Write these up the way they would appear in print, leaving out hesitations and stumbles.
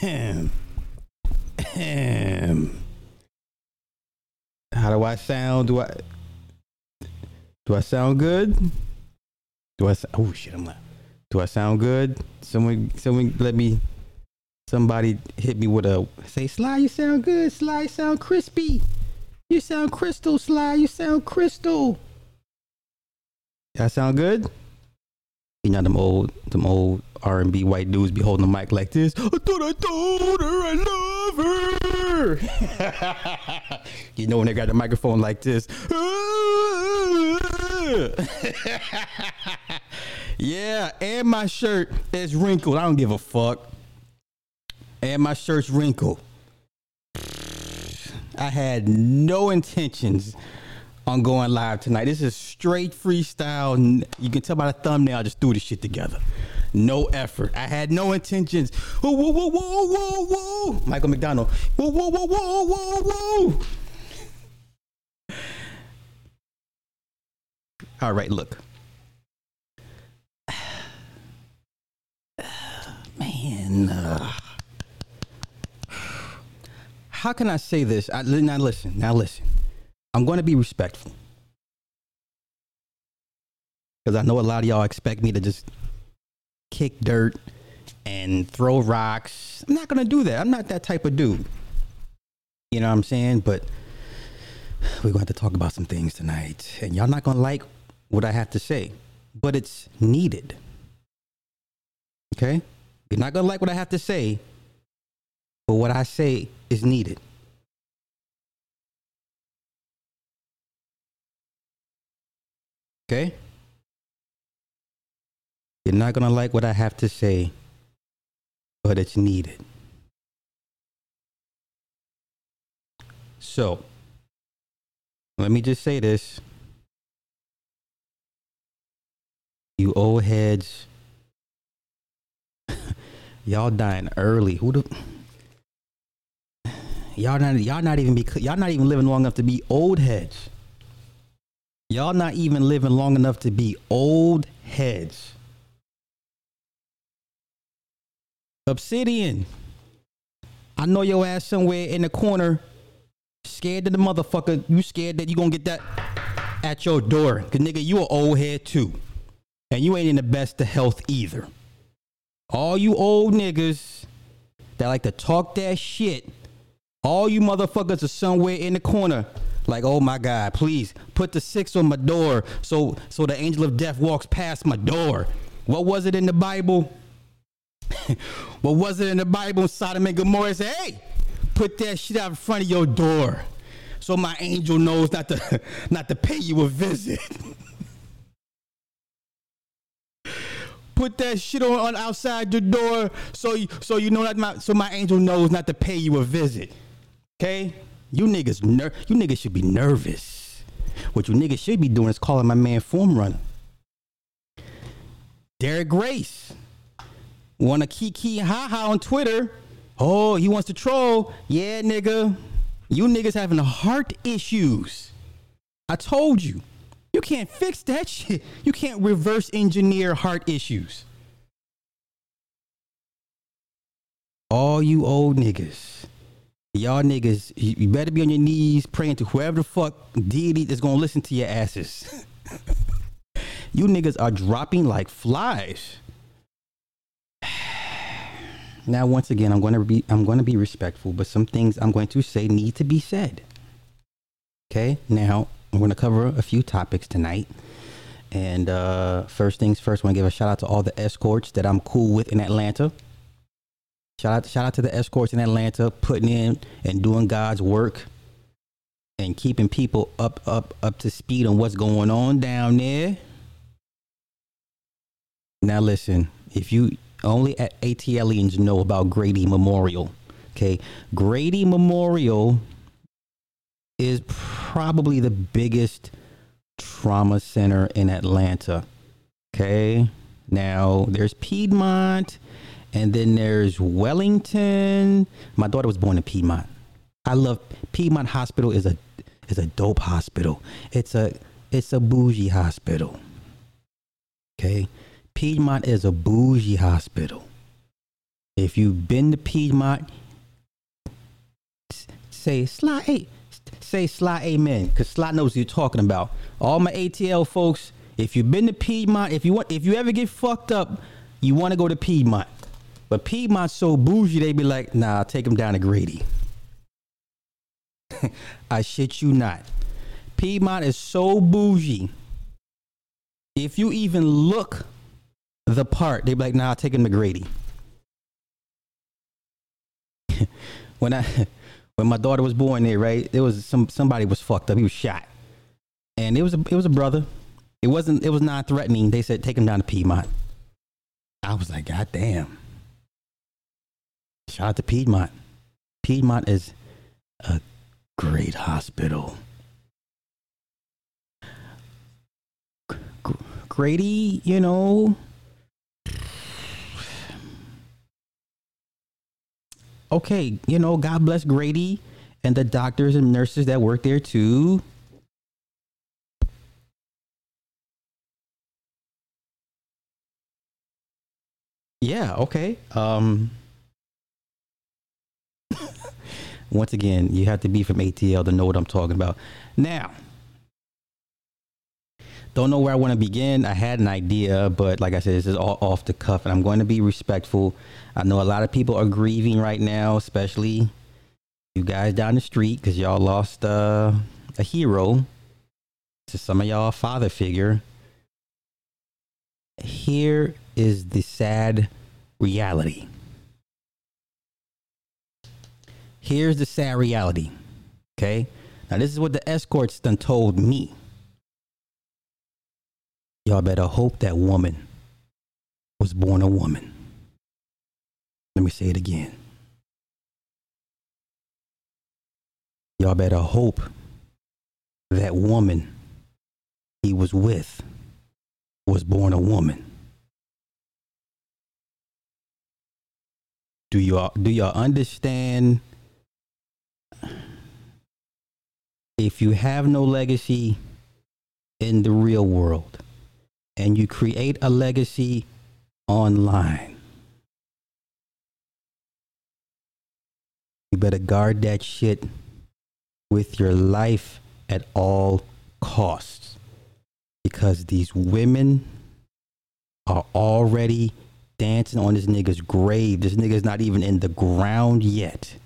How do I sound? Do I sound good? Oh shit! I'm loud. Do I sound good? Someone let me. Somebody hit me with a say. Sly, you sound good. Sly, you sound crispy. You sound crystal. Sly, you sound crystal. I sound good. You know them old R&B white dudes be holding the mic like this. I thought I told her I love her. You know when they got the microphone like this. Yeah, and my shirt is wrinkled. I don't give a fuck. And my shirt's wrinkled. I had no intentions on going live tonight. This is straight freestyle. You can tell by the thumbnail, I just threw this shit together. No effort. I had no intentions. Whoa, whoa, whoa, whoa, whoa, whoa. Michael McDonald. Whoa, whoa, whoa, whoa, whoa, whoa. All right, look. Man. How can I say this? Now listen. I'm going to be respectful. Because I know a lot of y'all expect me to just kick dirt and throw rocks. I'm not going to do that. I'm not that type of dude. You know what I'm saying? But we're going to have to talk about some things tonight. And y'all not going to like what I have to say. But it's needed. Okay? You're not going to like what I have to say. But what I say is needed. Okay? You're not going to like what I have to say, but it's needed. So, let me just say this. You old heads. Y'all dying early. Y'all not even living long enough to be old heads. Y'all not even living long enough to be old heads. Obsidian. I know your ass somewhere in the corner. Scared that the motherfucker. You scared that you gonna get that at your door. Cause nigga, you an old head too. And you ain't in the best of health either. All you old niggas that like to talk that shit. All you motherfuckers are somewhere in the corner. Like, oh my God, please put the 6 on my door so the angel of death walks past my door. What was it in the Bible? What was it in the Bible? Sodom and Gomorrah said, hey, put that shit out in front of your door so my angel knows not to pay you a visit. Put that shit on outside your door so my angel knows not to pay you a visit. Okay? You niggas should be nervous. What you niggas should be doing is calling my man Form Runner. Derek Grace. Wanna kiki ha-ha on Twitter. Oh, he wants to troll. Yeah, nigga. You niggas having heart issues. I told you. You can't fix that shit. You can't reverse engineer heart issues. All you old niggas. Y'all niggas, you better be on your knees praying to whoever the fuck deity that's gonna listen to your asses. You niggas are dropping like flies. Now, once again, I'm gonna be respectful, but some things I'm going to say need to be said. Okay, now we're gonna cover a few topics tonight. And first things first, I wanna give a shout out to all the escorts that I'm cool with in Atlanta. Shout out to the escorts in Atlanta, putting in and doing God's work and keeping people up to speed on what's going on down there. Now, listen, if you only at ATLians know about Grady Memorial, okay? Grady Memorial is probably the biggest trauma center in Atlanta, okay? Now, there's Piedmont. And then there's Wellington. My daughter was born in Piedmont. I love Piedmont Hospital is a dope hospital. It's a bougie hospital. Okay? Piedmont is a bougie hospital. If you've been to Piedmont, say sly amen, because Sly knows what you're talking about. All my ATL folks, if you've been to Piedmont, if you ever get fucked up, you want to go to Piedmont. But Piedmont's so bougie, they be like, nah, take him down to Grady. I shit you not. Piedmont is so bougie. If you even look the part, they be like, nah, take him to Grady. When my daughter was born there, right, there was somebody was fucked up. He was shot. And it was a brother. It was non-threatening. They said, take him down to Piedmont. I was like, God damn. Shout out to Piedmont. Piedmont is a great hospital. Grady, you know. Okay, you know, God bless Grady and the doctors and nurses that work there too. Yeah, okay. Once again, you have to be from ATL to know what I'm talking about. Now, don't know where I want to begin. I had an idea, but like I said, this is all off the cuff, and I'm going to be respectful. I know a lot of people are grieving right now, especially you guys down the street, because y'all lost a hero to some of y'all, father figure. Here is the sad reality. Here's the sad reality, okay? Now, this is what the escorts done told me. Y'all better hope that woman was born a woman. Let me say it again. Y'all better hope that woman he was with was born a woman. Do y'all understand? If you have no legacy in the real world and you create a legacy online, you better guard that shit with your life at all costs, because these women are already dancing on this nigga's grave. This nigga's not even in the ground yet.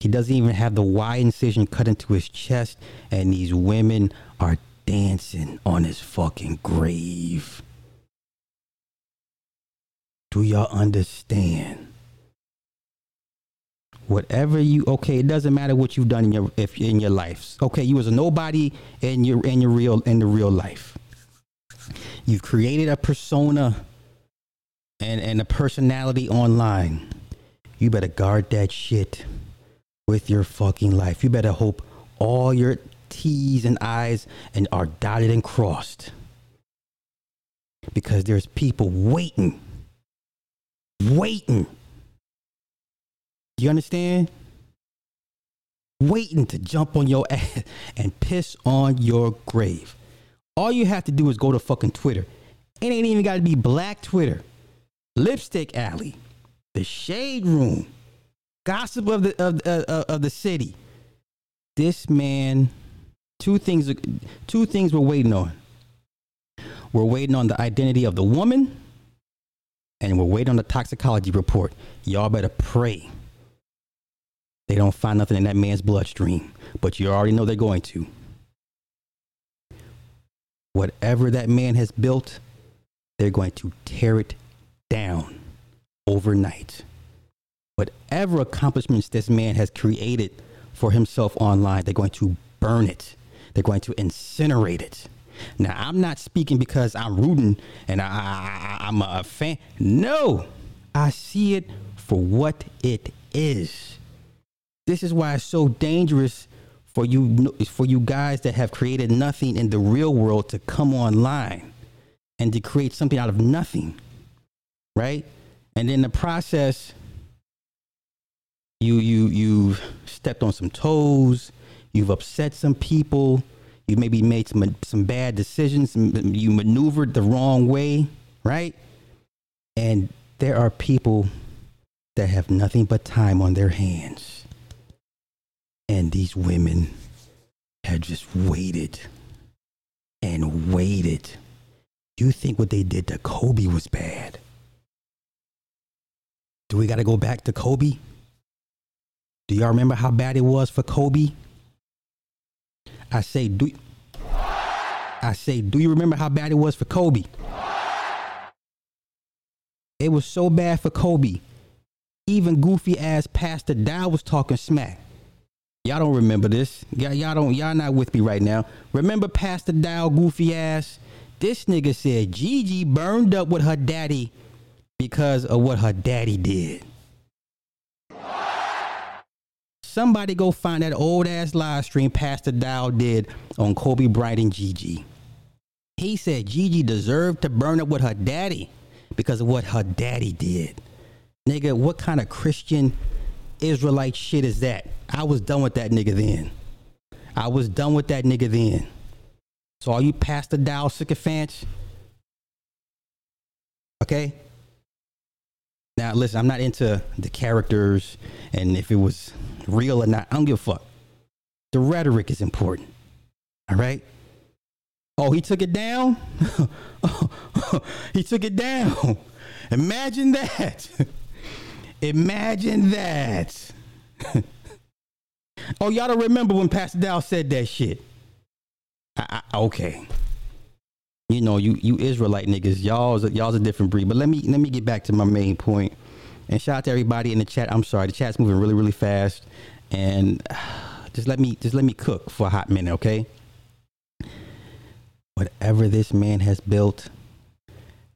He doesn't even have the Y incision cut into his chest, and these women are dancing on his fucking grave. Do y'all understand? Whatever you, okay, it doesn't matter what you've done in your life. Okay, you was a nobody in the real life. You've created a persona and a personality online. You better guard that shit with your fucking life. You better hope all your T's and I's and are dotted and crossed, because there's people waiting. You understand? Waiting to jump on your ass and piss on your grave. All you have to do is go to fucking Twitter. It ain't even got to be Black Twitter. Lipstick Alley, The Shade Room, Gossip of the city. This man, two things we're waiting on. We're waiting on the identity of the woman, and we're waiting on the toxicology report. Y'all better pray they don't find nothing in that man's bloodstream, but you already know they're going to. Whatever that man has built, they're going to tear it down overnight. Whatever accomplishments this man has created for himself online, they're going to burn it. They're going to incinerate it. Now, I'm not speaking because I'm rooting and I'm a fan. No, I see it for what it is. This is why it's so dangerous for you guys that have created nothing in the real world to come online and to create something out of nothing, right? And in the process, You've stepped on some toes. You've upset some people. You maybe made some bad decisions. You maneuvered the wrong way, right? And there are people that have nothing but time on their hands. And these women had just waited and waited. You think what they did to Kobe was bad? Do we got to go back to Kobe? Do y'all remember how bad it was for Kobe? I say, do you remember how bad it was for Kobe? It was so bad for Kobe. Even goofy ass Pastor Dow was talking smack. Y'all don't remember this. Y'all not with me right now. Remember Pastor Dow, goofy ass? This nigga said Gigi burned up with her daddy because of what her daddy did. Somebody go find that old ass live stream Pastor Dow did on Kobe Bryant and Gigi. He said Gigi deserved to burn up with her daddy because of what her daddy did. Nigga, what kind of Christian Israelite shit is that? I was done with that nigga then. So all you Pastor Dow sycophants, okay? Now listen, I'm not into the characters and if it was real or not, I don't give a fuck. The rhetoric is important. All right. Oh, he took it down. He took it down. Imagine that. Imagine that. Oh, y'all don't remember when Pastor Dow said that shit. Okay. You know, you Israelite niggas, y'all's a different breed. But let me get back to my main point. And shout out to everybody in the chat. I'm sorry, the chat's moving really, really fast. And just let me cook for a hot minute, okay? Whatever this man has built,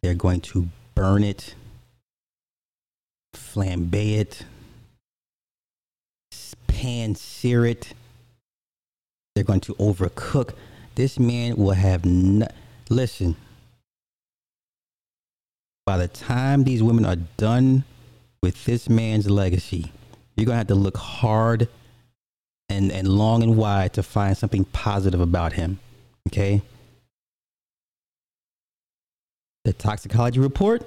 they're going to burn it, flambe it, pan sear it. They're going to overcook. This man will have nothing. Listen, by the time these women are done with this man's legacy, you're going to have to look hard and long and wide to find something positive about him. Okay. The toxicology report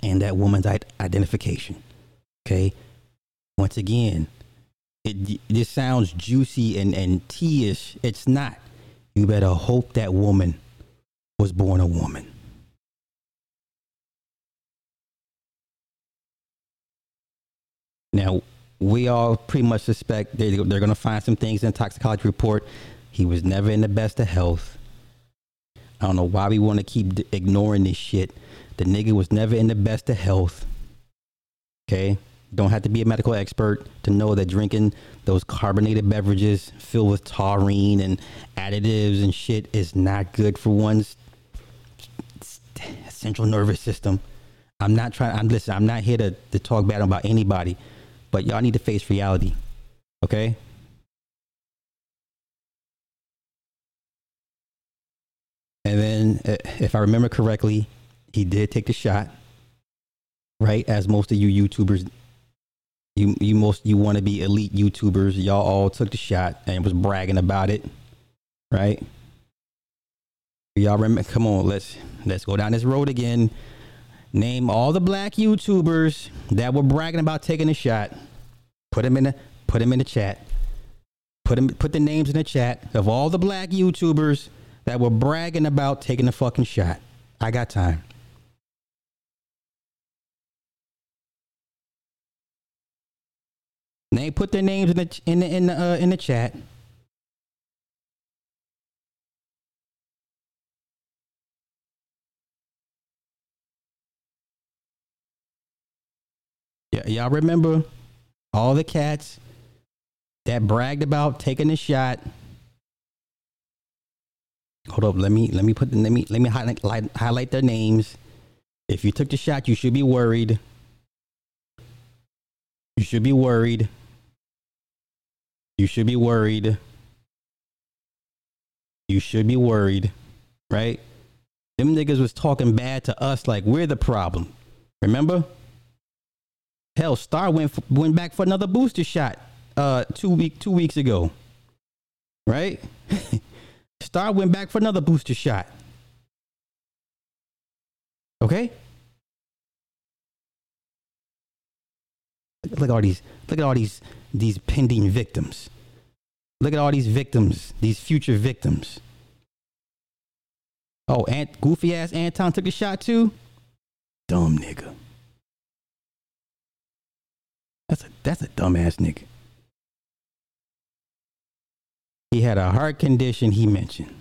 and that woman's identification. Okay. Once again, this sounds juicy and tea-ish. It's not. You better hope that woman was born a woman. Now, we all pretty much suspect they're going to find some things in the toxicology report. He was never in the best of health. I don't know why we want to keep ignoring this shit. The nigga was never in the best of health. Okay? Don't have to be a medical expert to know that drinking those carbonated beverages filled with taurine and additives and shit is not good for one's central nervous system. I'm not here to talk bad about anybody, but y'all need to face reality. Okay. And then if I remember correctly, he did take the shot, right? As most of you YouTubers, you want to be elite YouTubers. Y'all all took the shot and was bragging about it, right? Y'all remember? Come on, let's go down this road again. Name all the black YouTubers that were bragging about taking a shot. Put them in the chat. Put the names in the chat of all the black YouTubers that were bragging about taking a fucking shot. I got time. They put their names in the chat. Yeah, y'all remember all the cats that bragged about taking a shot. Hold up, let me highlight their names. If you took the shot, you should be worried. You should be worried. You should be worried. You should be worried, right? Them niggas was talking bad to us like we're the problem. Remember? Hell, Star went back for another booster shot 2 weeks ago, right? Star went back for another booster shot. Okay? Look at all these pending victims. Look at all these victims, these future victims. Oh, goofy ass Anton took a shot too? Dumb nigga. That's a dumb ass nigga. He had a heart condition he mentioned.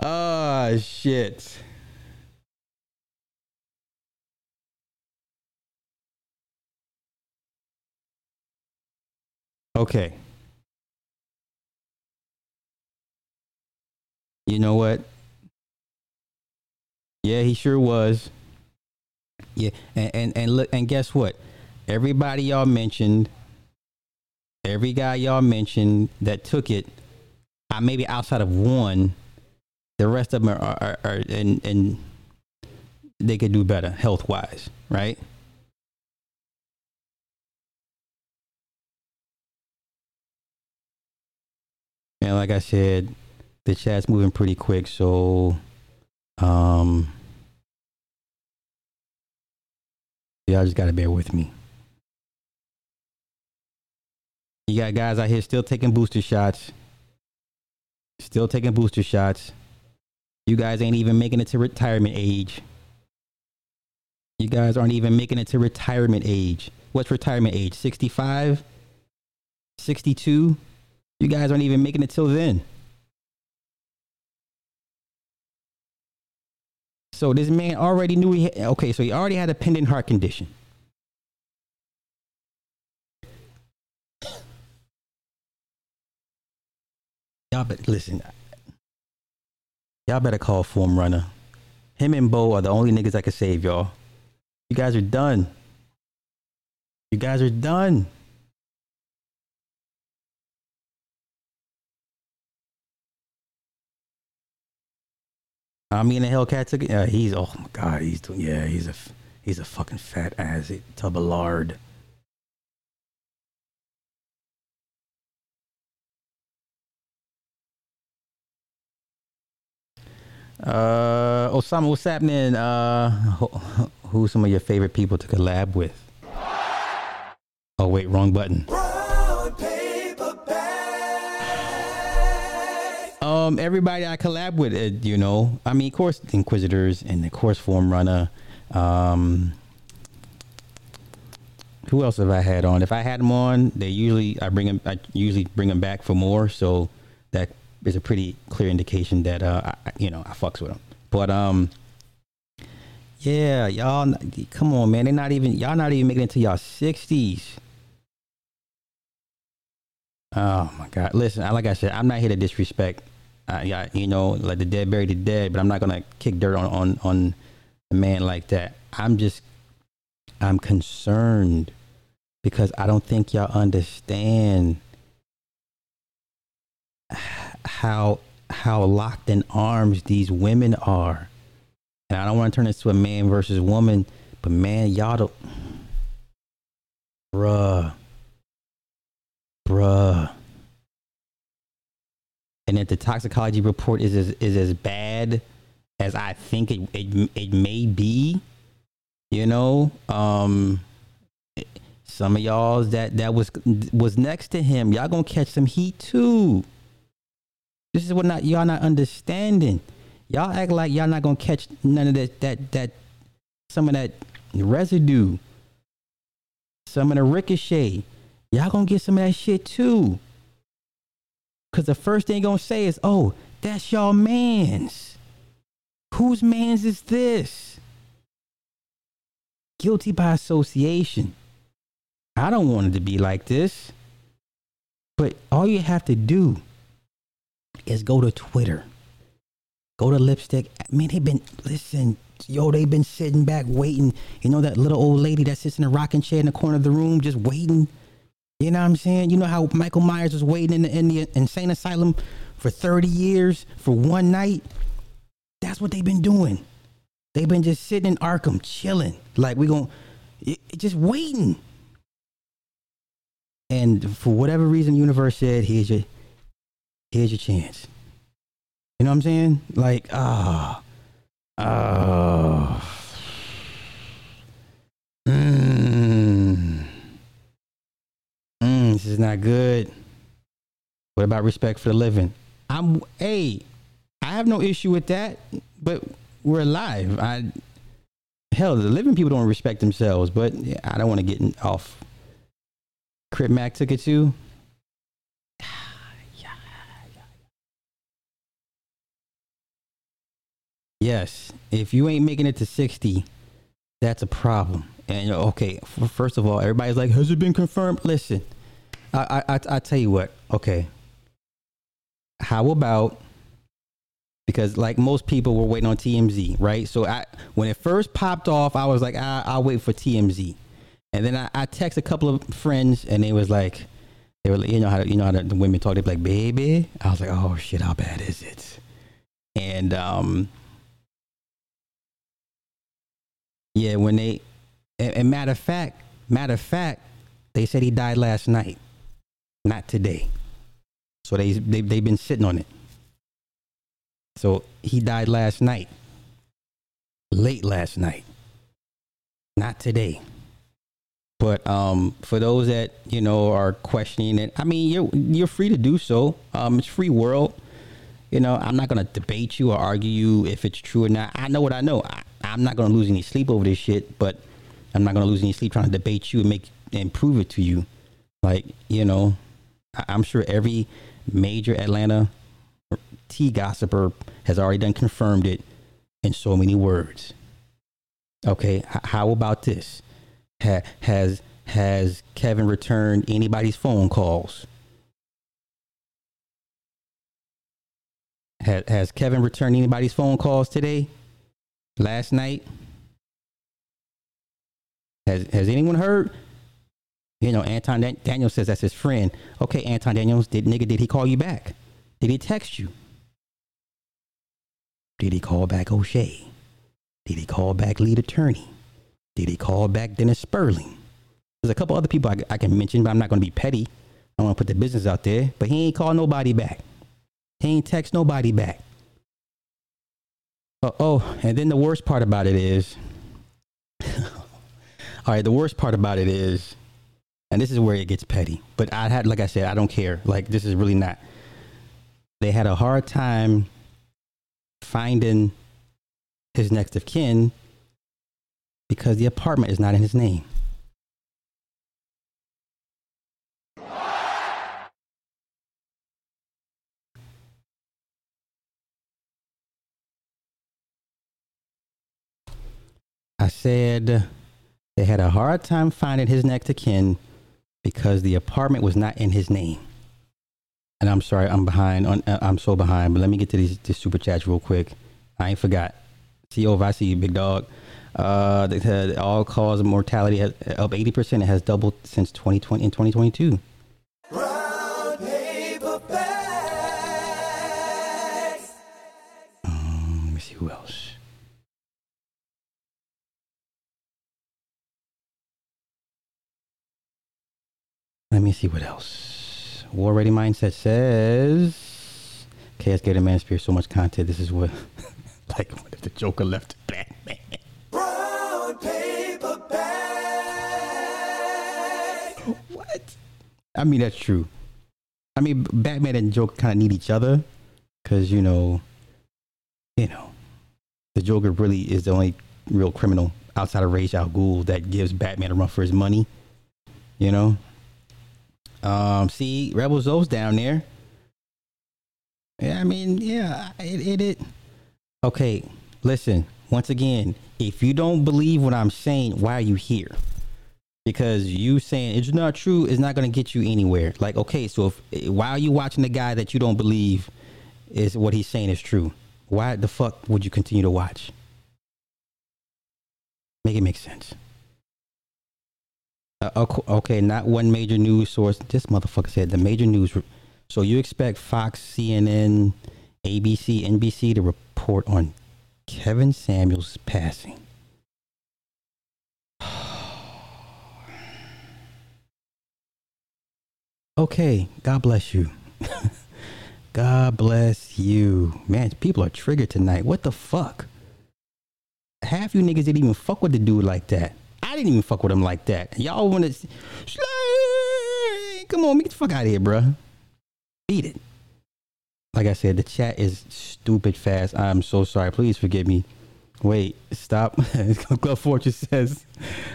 Ah, oh, shit. Okay. You know what? Yeah, he sure was. Yeah, and look, and guess what? Everybody y'all mentioned, every guy y'all mentioned that took it, I maybe outside of one. The rest of them are and they could do better health wise, right? And like I said, the chat's moving pretty quick, so y'all just gotta bear with me. You got guys out here still taking booster shots. You guys ain't even making it to retirement age. What's retirement age? 65? 62? You guys aren't even making it till then. So this man already knew so he already had a pending heart condition. Y'all better listen. Y'all better call Form Runner. Him and Bo are the only niggas that can save y'all. You guys are done. I mean, the Hellcat took it. He's, oh my God, he's a fucking fat ass tub of lard. Osama, what's happening? Who's some of your favorite people to collab with? Oh wait, wrong button. Everybody I collab with, of course, Inquisitors and of course Form Runner. Who else have I had on? If I had them on, I usually bring them back for more. So that is a pretty clear indication that I fucks with them. But yeah, y'all, come on, man. Y'all not even making it to y'all 60s. Oh my God! Listen, like I said, I'm not here to disrespect. Let the dead bury the dead, but I'm not gonna kick dirt on a man like that. I'm concerned because I don't think y'all understand how locked in arms these women are. And I don't want to turn this to a man versus woman, but man, y'all don't. Bruh. And if the toxicology report is as bad as I think it may be, some of y'all that was next to him, y'all gonna catch some heat too. This is what y'all not understanding. Y'all act like y'all not gonna catch none of that some of that residue, some of the ricochet. Y'all gonna get some of that shit too. Cause the first thing gonna say is, oh, that's y'all man's. Whose man's is this? Guilty by association. I don't want it to be like this. But all you have to do is go to Twitter. Go to Lipstick. Man, they've been sitting back waiting. You know that little old lady that sits in a rocking chair in the corner of the room just waiting? You know what I'm saying? You know how Michael Myers was waiting in the insane asylum for 30 years for one night? That's what they've been doing. They've been just sitting in Arkham, chilling. Like just waiting. And for whatever reason, the universe said, here's your chance. You know what I'm saying? Like, this is not good. What about respect for the living? I have no issue with that, but we're alive. Hell, the living people don't respect themselves, but I don't want to get off. Crip Mac took it too. Yes, if you ain't making it to 60, that's a problem. And okay, first of all, everybody's like, has it been confirmed? Listen, I tell you what. Okay, how about, because like most people were waiting on TMZ, right? So when it first popped off, I was like, I'll wait for TMZ, and then I text a couple of friends, and they was like, they were, you know how the women talk, they be like, baby. I was like, oh shit, how bad is it? And yeah, when they, and matter of fact, they said he died last night, not today. So they've been sitting on it. So he died last night, late last night, not today. But for those that, you know, are questioning it, I mean, you're free to do so. It's free world. You know, I'm not going to debate you or argue you if it's true or not. I know what I know. I'm not going to lose any sleep over this shit, but I'm not going to lose any sleep trying to debate you and prove it to you. Like, you know, I'm sure every major Atlanta tea gossiper has already done confirmed it in so many words. Okay, how about this? Has Kevin returned anybody's phone calls? Has Kevin returned anybody's phone calls today? Last night? Has anyone heard? You know, Anton Daniels says that's his friend. Okay, Anton Daniels, did he call you back? Did he text you? Did he call back O'Shea? Did he call back Lead Attorney? Did he call back Dennis Sperling? There's a couple other people I can mention, but I'm not going to be petty. I don't want to put the business out there, but he ain't called nobody back. He ain't text nobody back. And then the worst part about it is, and this is where it gets petty, but like I said, I don't care. Like, this is really not. They had a hard time finding his next of kin because the apartment is not in his name. I said they had a hard time finding his next of kin because the apartment was not in his name. And I'm sorry, I'm so behind, but let me get to these super chats real quick. I ain't forgot. If I see you, big dog. They said all cause of mortality has, up 80%. It has doubled since 2020 and 2022. Brown paper bags. Let me see who else. Let me see what else. War Ready Mindset says, "Chaos gave the man spirit so much content. This is what, like, what if the Joker left Batman?" Brown paper bag. What? I mean, that's true. I mean, Batman and Joker kind of need each other, because you know, the Joker really is the only real criminal outside of Ra's al Ghul that gives Batman a run for his money. You know. See, Rebel Zoe's down there. Yeah, I mean, yeah, it. Okay, listen, once again, if you don't believe what I'm saying, why are you here? Because you saying it's not true is not going to get you anywhere. Like, okay, so why are you watching the guy that you don't believe is what he's saying is true? Why the fuck would you continue to watch? Make it make sense. Okay, not one major news source. This motherfucker said the major news. So you expect Fox, CNN, ABC, NBC to report on Kevin Samuels' passing. Okay, God bless you. God bless you. Man, people are triggered tonight. What the fuck? Half you niggas didn't even fuck with the dude like that. I didn't even fuck with him like that. Y'all want to... Come on, get the fuck out of here, bro. Beat it. Like I said, the chat is stupid fast. I'm so sorry. Please forgive me. Wait, stop. Club Fortress says,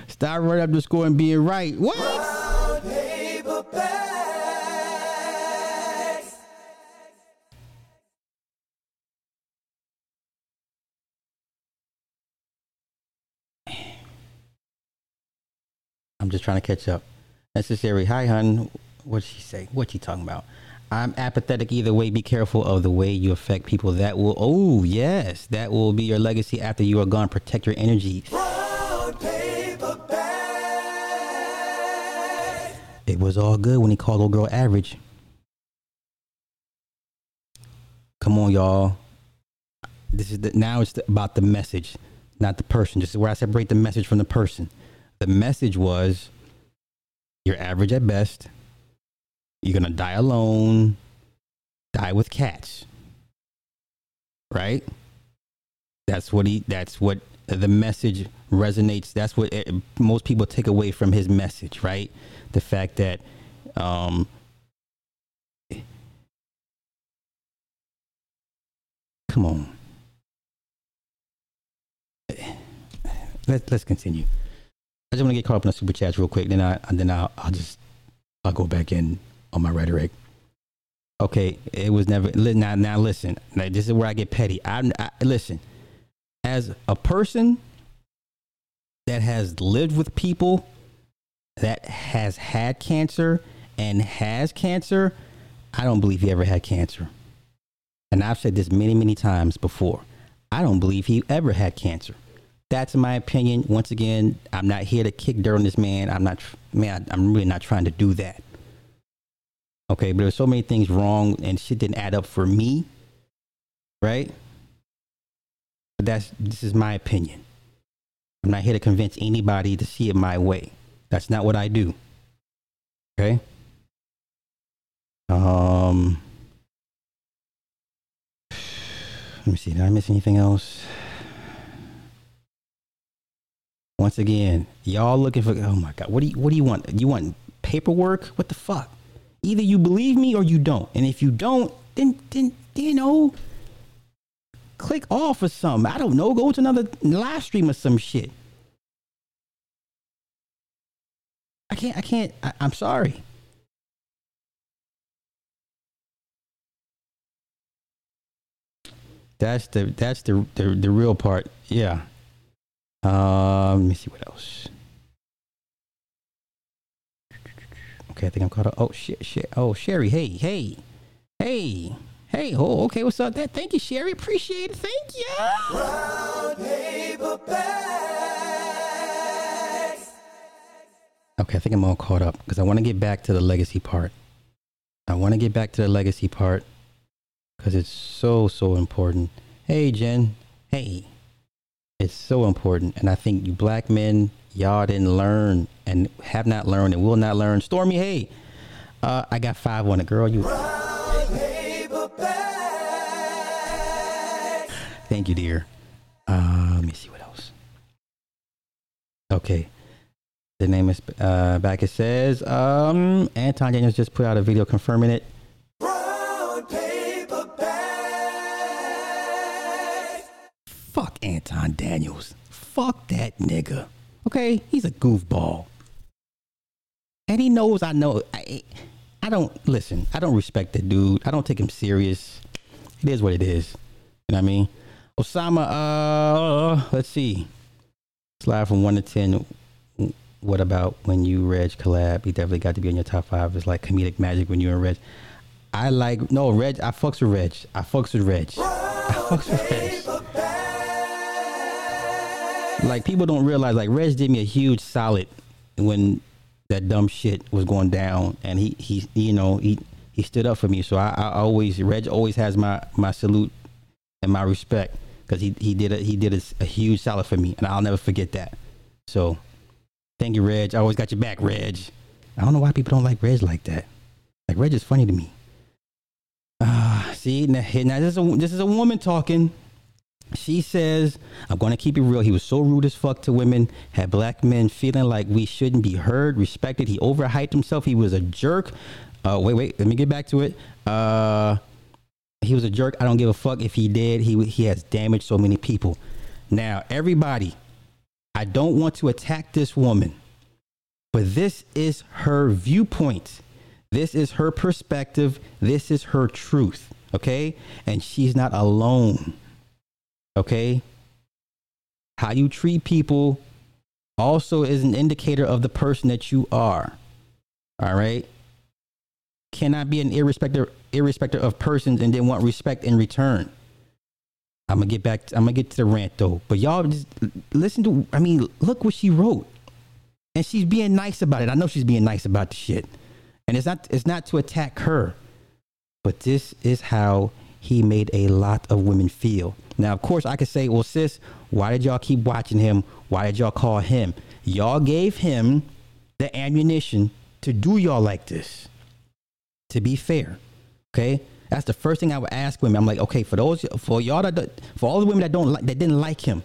stop right up the score and being right. What? Brown paper bags. I'm just trying to catch up. Necessary. Hi, hun. What'd she say? What she talking about? I'm apathetic either way. Be careful of the way you affect people. That will, oh yes, that will be your legacy after you are gone. Protect your energy. Brown paper bag. It was all good when he called old girl average. Come on, y'all. This is the, now it's about the message, not the person. This is where I separate the message from the person. The message was, you're average at best. You're going to die alone, die with cats, right? That's what the message resonates. That's what most people take away from his message, right? The fact that, come on. Let's continue. I just want to get caught up in the super chats real quick. Then I'll go back in on my rhetoric. Okay, it was never. Now listen, now this is where I get petty. I listen, as a person that has lived with people that has had cancer and has cancer, I don't believe he ever had cancer. And I've said this many, many times before. I don't believe he ever had cancer. That's my opinion. Once again, I'm not here to kick dirt on this man. I'm really not trying to do that. Okay, but there's so many things wrong and shit didn't add up for me, right? But this is my opinion. I'm not here to convince anybody to see it my way. That's not what I do. Okay. Let me see. Did I miss anything else? Once again, y'all looking for. Oh my God, what do you want? You want paperwork? What the fuck? Either you believe me or you don't. And if you don't, then you know, click off or something. I don't know. Go to another live stream or some shit. I'm sorry. That's the real part. Yeah. Let me see what else. Okay, I think I'm caught up. Oh, shit. Oh, Sherry. Hey. Oh, okay. What's up? Thank you, Sherry. Appreciate it. Thank you. Brown paper bags. Okay, I think I'm all caught up because I want to get back to the legacy part. Because it's so important. Hey, Jen. Hey. It's so important. And I think you black men, y'all didn't learn and have not learned and will not learn. Stormy, hey, I got 5 on it, girl. You. Thank you, dear. Let me see what else. Okay. The name is back. It says Anton Daniels just put out a video confirming it. Fuck Anton Daniels. Fuck that nigga. Okay? He's a goofball. And he knows I know. I don't respect the dude. I don't take him serious. It is what it is. You know what I mean? Osama, let's see. Slide from 1 to 10. What about when you Reg collab? He definitely got to be in your top 5. It's like comedic magic when you and Reg. I fucks with Reg. Like, people don't realize, like, Reg did me a huge solid when that dumb shit was going down, and he stood up for me. So Reg always has my salute and my respect because he did a huge solid for me, and I'll never forget that. So thank you, Reg. I always got your back, Reg. I don't know why people don't like Reg like that. Like, Reg is funny to me. See, now this is a woman talking. She says, I'm going to keep it real. He was so rude as fuck to women, had black men feeling like we shouldn't be heard, respected. He overhyped himself. He was a jerk. Wait, let me get back to it. He was a jerk. I don't give a fuck if he did. He has damaged so many people. Now, everybody, I don't want to attack this woman, but this is her viewpoint. This is her perspective. This is her truth. Okay. And she's not alone. Okay. How you treat people also is an indicator of the person that you are. All right. Cannot be an irrespective of persons and then want respect in return. I'm gonna get to the rant though. But y'all just listen to, look what she wrote. And she's being nice about it. I know she's being nice about the shit. And it's not to attack her. But this is how he made a lot of women feel. Now, of course, I could say, well, sis, why did y'all keep watching him? Why did y'all call him? Y'all gave him the ammunition to do y'all like this. To be fair, okay? That's the first thing I would ask women. I'm like, okay, for all the women that didn't like him,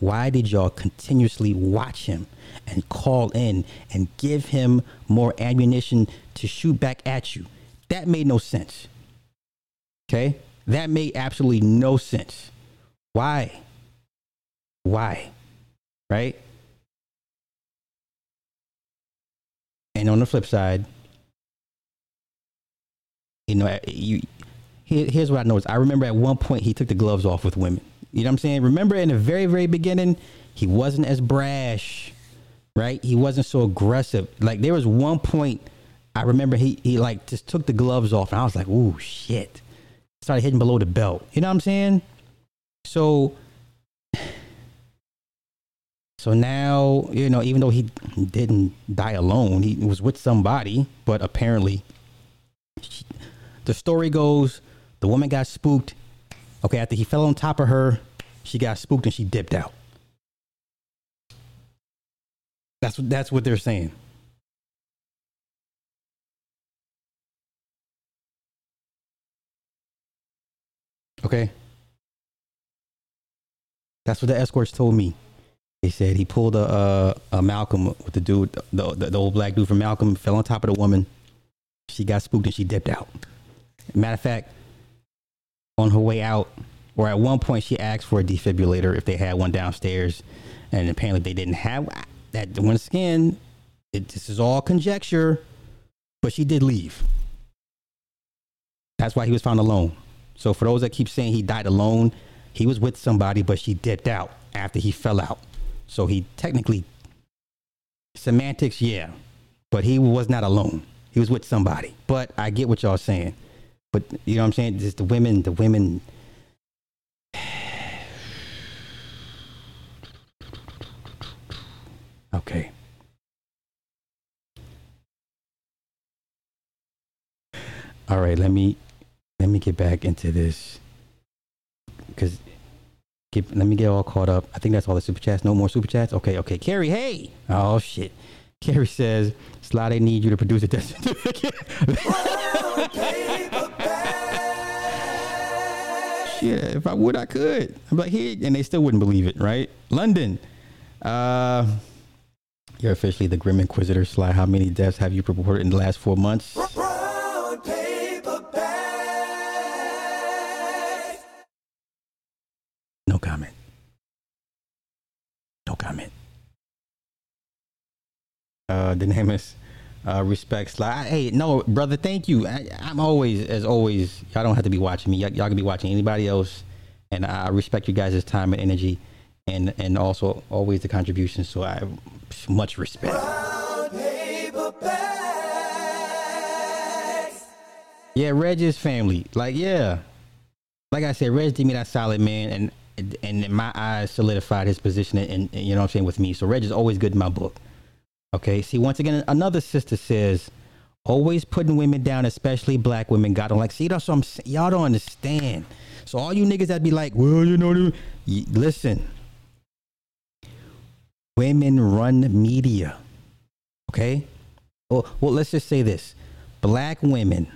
why did y'all continuously watch him and call in and give him more ammunition to shoot back at you? That made no sense, okay? That made absolutely no sense. Why? Right? And on the flip side, here's what I noticed. I remember at one point he took the gloves off with women. You know what I'm saying? Remember in the very, very beginning, he wasn't as brash, right? He wasn't so aggressive. Like there was one point I remember he like just took the gloves off and I was like, ooh, shit. Started hitting below the belt. You know what I'm saying? So now, you know, even though he didn't die alone, he was with somebody, but apparently the story goes, the woman got spooked. Okay. After he fell on top of her, she got spooked and she dipped out. That's what they're saying. Okay. That's what the escorts told me. They said he pulled a Malcolm with the dude, the old black dude from Malcolm, fell on top of the woman. She got spooked and she dipped out. Matter of fact, on her way out, or at one point she asked for a defibrillator if they had one downstairs, and apparently they didn't have that. Once again, this is all conjecture, but she did leave. That's why he was found alone. So for those that keep saying he died alone, he was with somebody, but she dipped out after he fell out. So he technically, semantics, yeah, but he was not alone. He was with somebody. But I get what y'all saying. But you know what I'm saying? Just the women. Okay. All right, let me get back into this because let me get all caught up. I think that's all the super chats. No more super chats. Okay. Carrie, hey. Oh, shit. Carrie says, Sly, they need you to produce a death certificate. Shit, if I would, I could. I'm like, here, and they still wouldn't believe it, right? London. You're officially the Grim Inquisitor, Sly. How many deaths have you reported in the last 4 months? No comment. The name is Respect Sly. Hey, no, brother, thank you. I'm always, as always, y'all don't have to be watching me. Y'all can be watching anybody else. And I respect you guys' time and energy and also always the contribution. So I have much respect. Yeah, Reg is family. Like, yeah. Like I said, Reg did me that solid, man. And in my eyes solidified his position and you know what I'm saying with me. So Reg is always good in my book. Okay. See, once again, another sister says, always putting women down, especially black women. God don't like, see, that's what I'm saying. Y'all don't understand. So all you niggas that be like, well, you know, listen, women run media. Okay. Well, let's just say this. Black women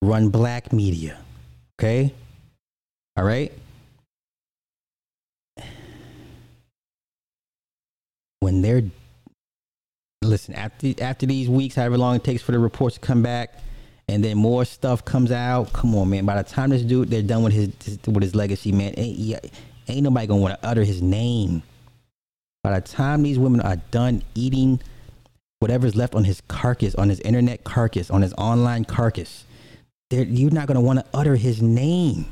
run black media. Okay. All right. When they're, listen, after these weeks, however long it takes for the reports to come back, and then more stuff comes out. Come on, man. By the time this dude, they're done with his legacy, man. Ain't nobody gonna want to utter his name. By the time these women are done eating whatever's left on his carcass, on his internet carcass, on his online carcass, you're not gonna want to utter his name.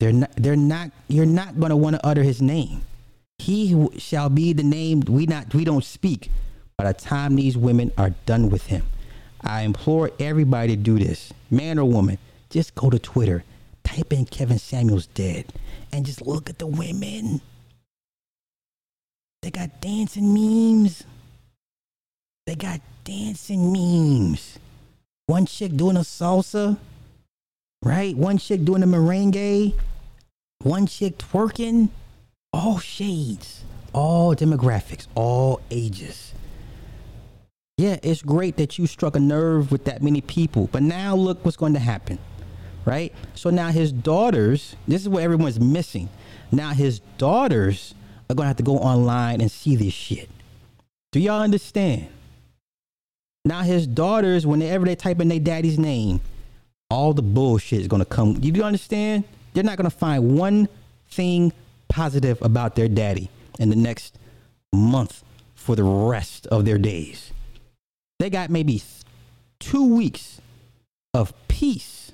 You're not gonna want to utter his name. He shall be the name we don't speak by the time these women are done with him. I implore everybody to do this, man or woman. Just go to Twitter, type in Kevin Samuels dead, and just look at the women. They got dancing memes. One chick doing a salsa, right? One chick doing a merengue. One chick twerking. All shades, all demographics, all ages. Yeah, it's great that you struck a nerve with that many people, but now look what's going to happen, right? So now his daughters, this is what everyone's missing. Now his daughters are going to have to go online and see this shit. Do y'all understand? Now his daughters, whenever they type in their daddy's name, all the bullshit is going to come. You do understand? They're not going to find one thing positive about their daddy in the next month for the rest of their days. They got maybe 2 weeks of peace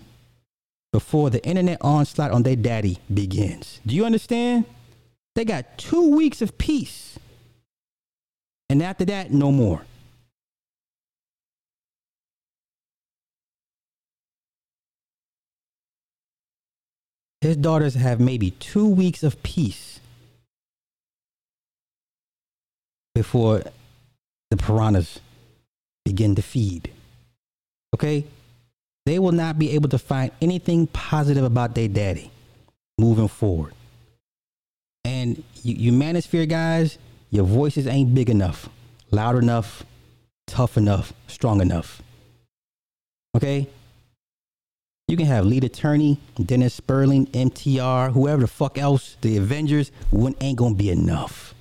before the internet onslaught on their daddy begins. Do you understand? They got 2 weeks of peace. And after that, no more. His daughters have maybe 2 weeks of peace before the piranhas begin to feed. Okay? They will not be able to find anything positive about their daddy moving forward. And you manosphere guys, your voices ain't big enough, loud enough, tough enough, strong enough. Okay? You can have Lead Attorney, Dennis Sperling, MTR, whoever the fuck else, the Avengers, ain't gonna be enough.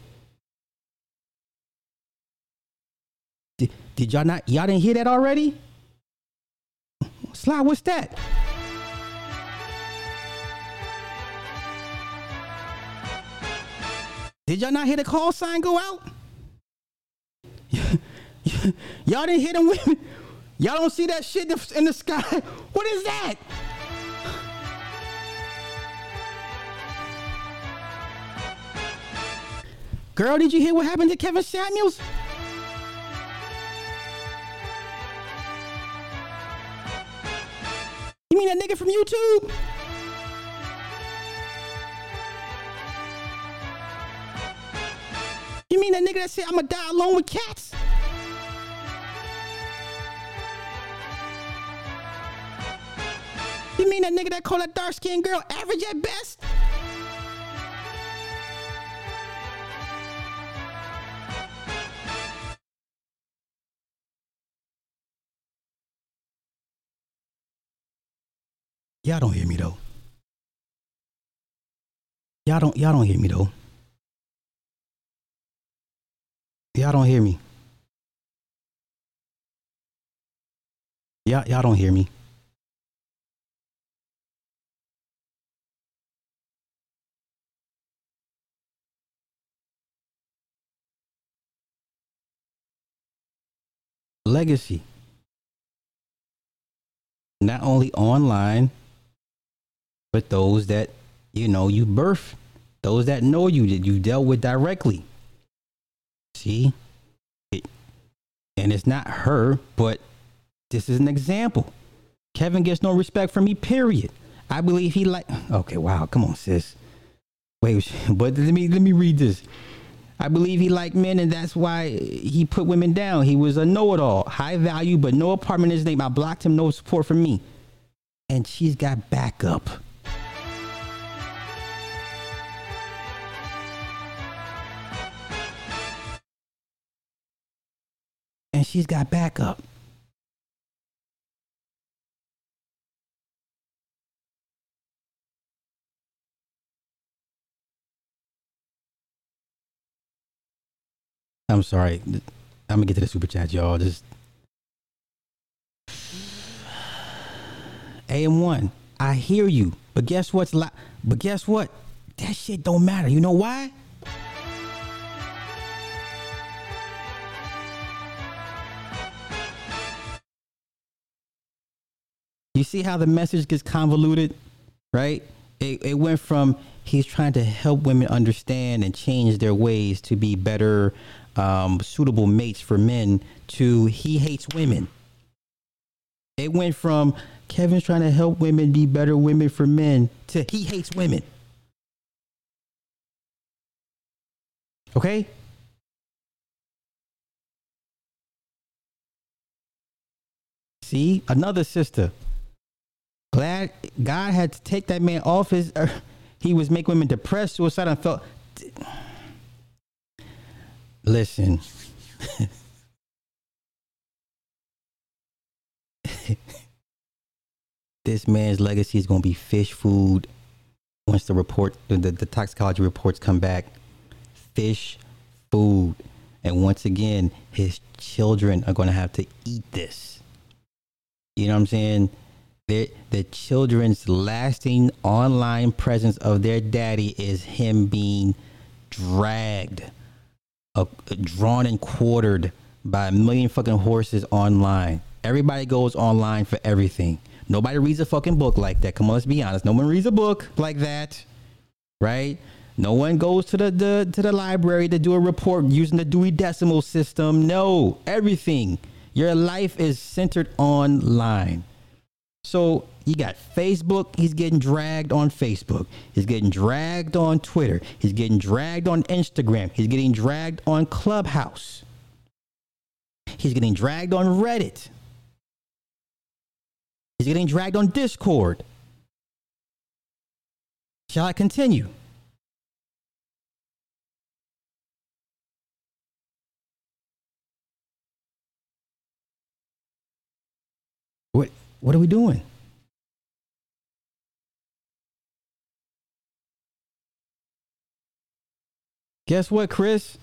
Did y'all not? Y'all didn't hear that already? Sly, what's that? Did y'all not hear the call sign go out? Y'all didn't hear them women? Y'all don't see that shit in the sky? What is that? Girl, did you hear what happened to Kevin Samuels? You mean that nigga from YouTube? You mean that nigga that said, "I'ma die alone with cats"? You mean that nigga that called that dark-skinned girl average at best? Y'all don't hear me though. Y'all don't hear me though. Y'all don't hear me. Y'all don't hear me. Legacy. Not only online, but those that, you know, you birth, those that know you, that you dealt with directly. See? And it's not her, but this is an example. Kevin gets no respect from me, period. I believe he okay, wow, come on, sis. Wait, but let me read this. I believe he liked men, and that's why he put women down. He was a know-it-all, high value, but no apartment in his name. I blocked him, no support from me. And she's got backup. I'm sorry. I'm gonna get to the super chat, y'all. Just AM1. I hear you, but guess what's but guess what? That shit don't matter. You know why? You see how the message gets convoluted, right? It went from he's trying to help women understand and change their ways to be better, suitable mates for men, to he hates women. It went from Kevin's trying to help women be better women for men to he hates women. Okay? See, another sister. Glad God had to take that man off his earth. He was making women depressed, suicidal, and felt. Listen. This man's legacy is going to be fish food once the toxicology reports come back. Fish food. And once again, his children are going to have to eat this. You know what I'm saying? The children's lasting online presence of their daddy is him being drawn and quartered by a million fucking horses online. Everybody goes online for everything. Nobody reads a fucking book like that. Come on, let's be honest. No one reads a book like that, right? No one goes to the library to do a report using the Dewey Decimal System. No, everything. Your life is centered online. So you got Facebook. He's getting dragged on Facebook. He's getting dragged on Twitter. He's getting dragged on Instagram. He's getting dragged on Clubhouse. He's getting dragged on Reddit. He's getting dragged on Discord. Shall I continue? What are we doing? Guess what, Chris?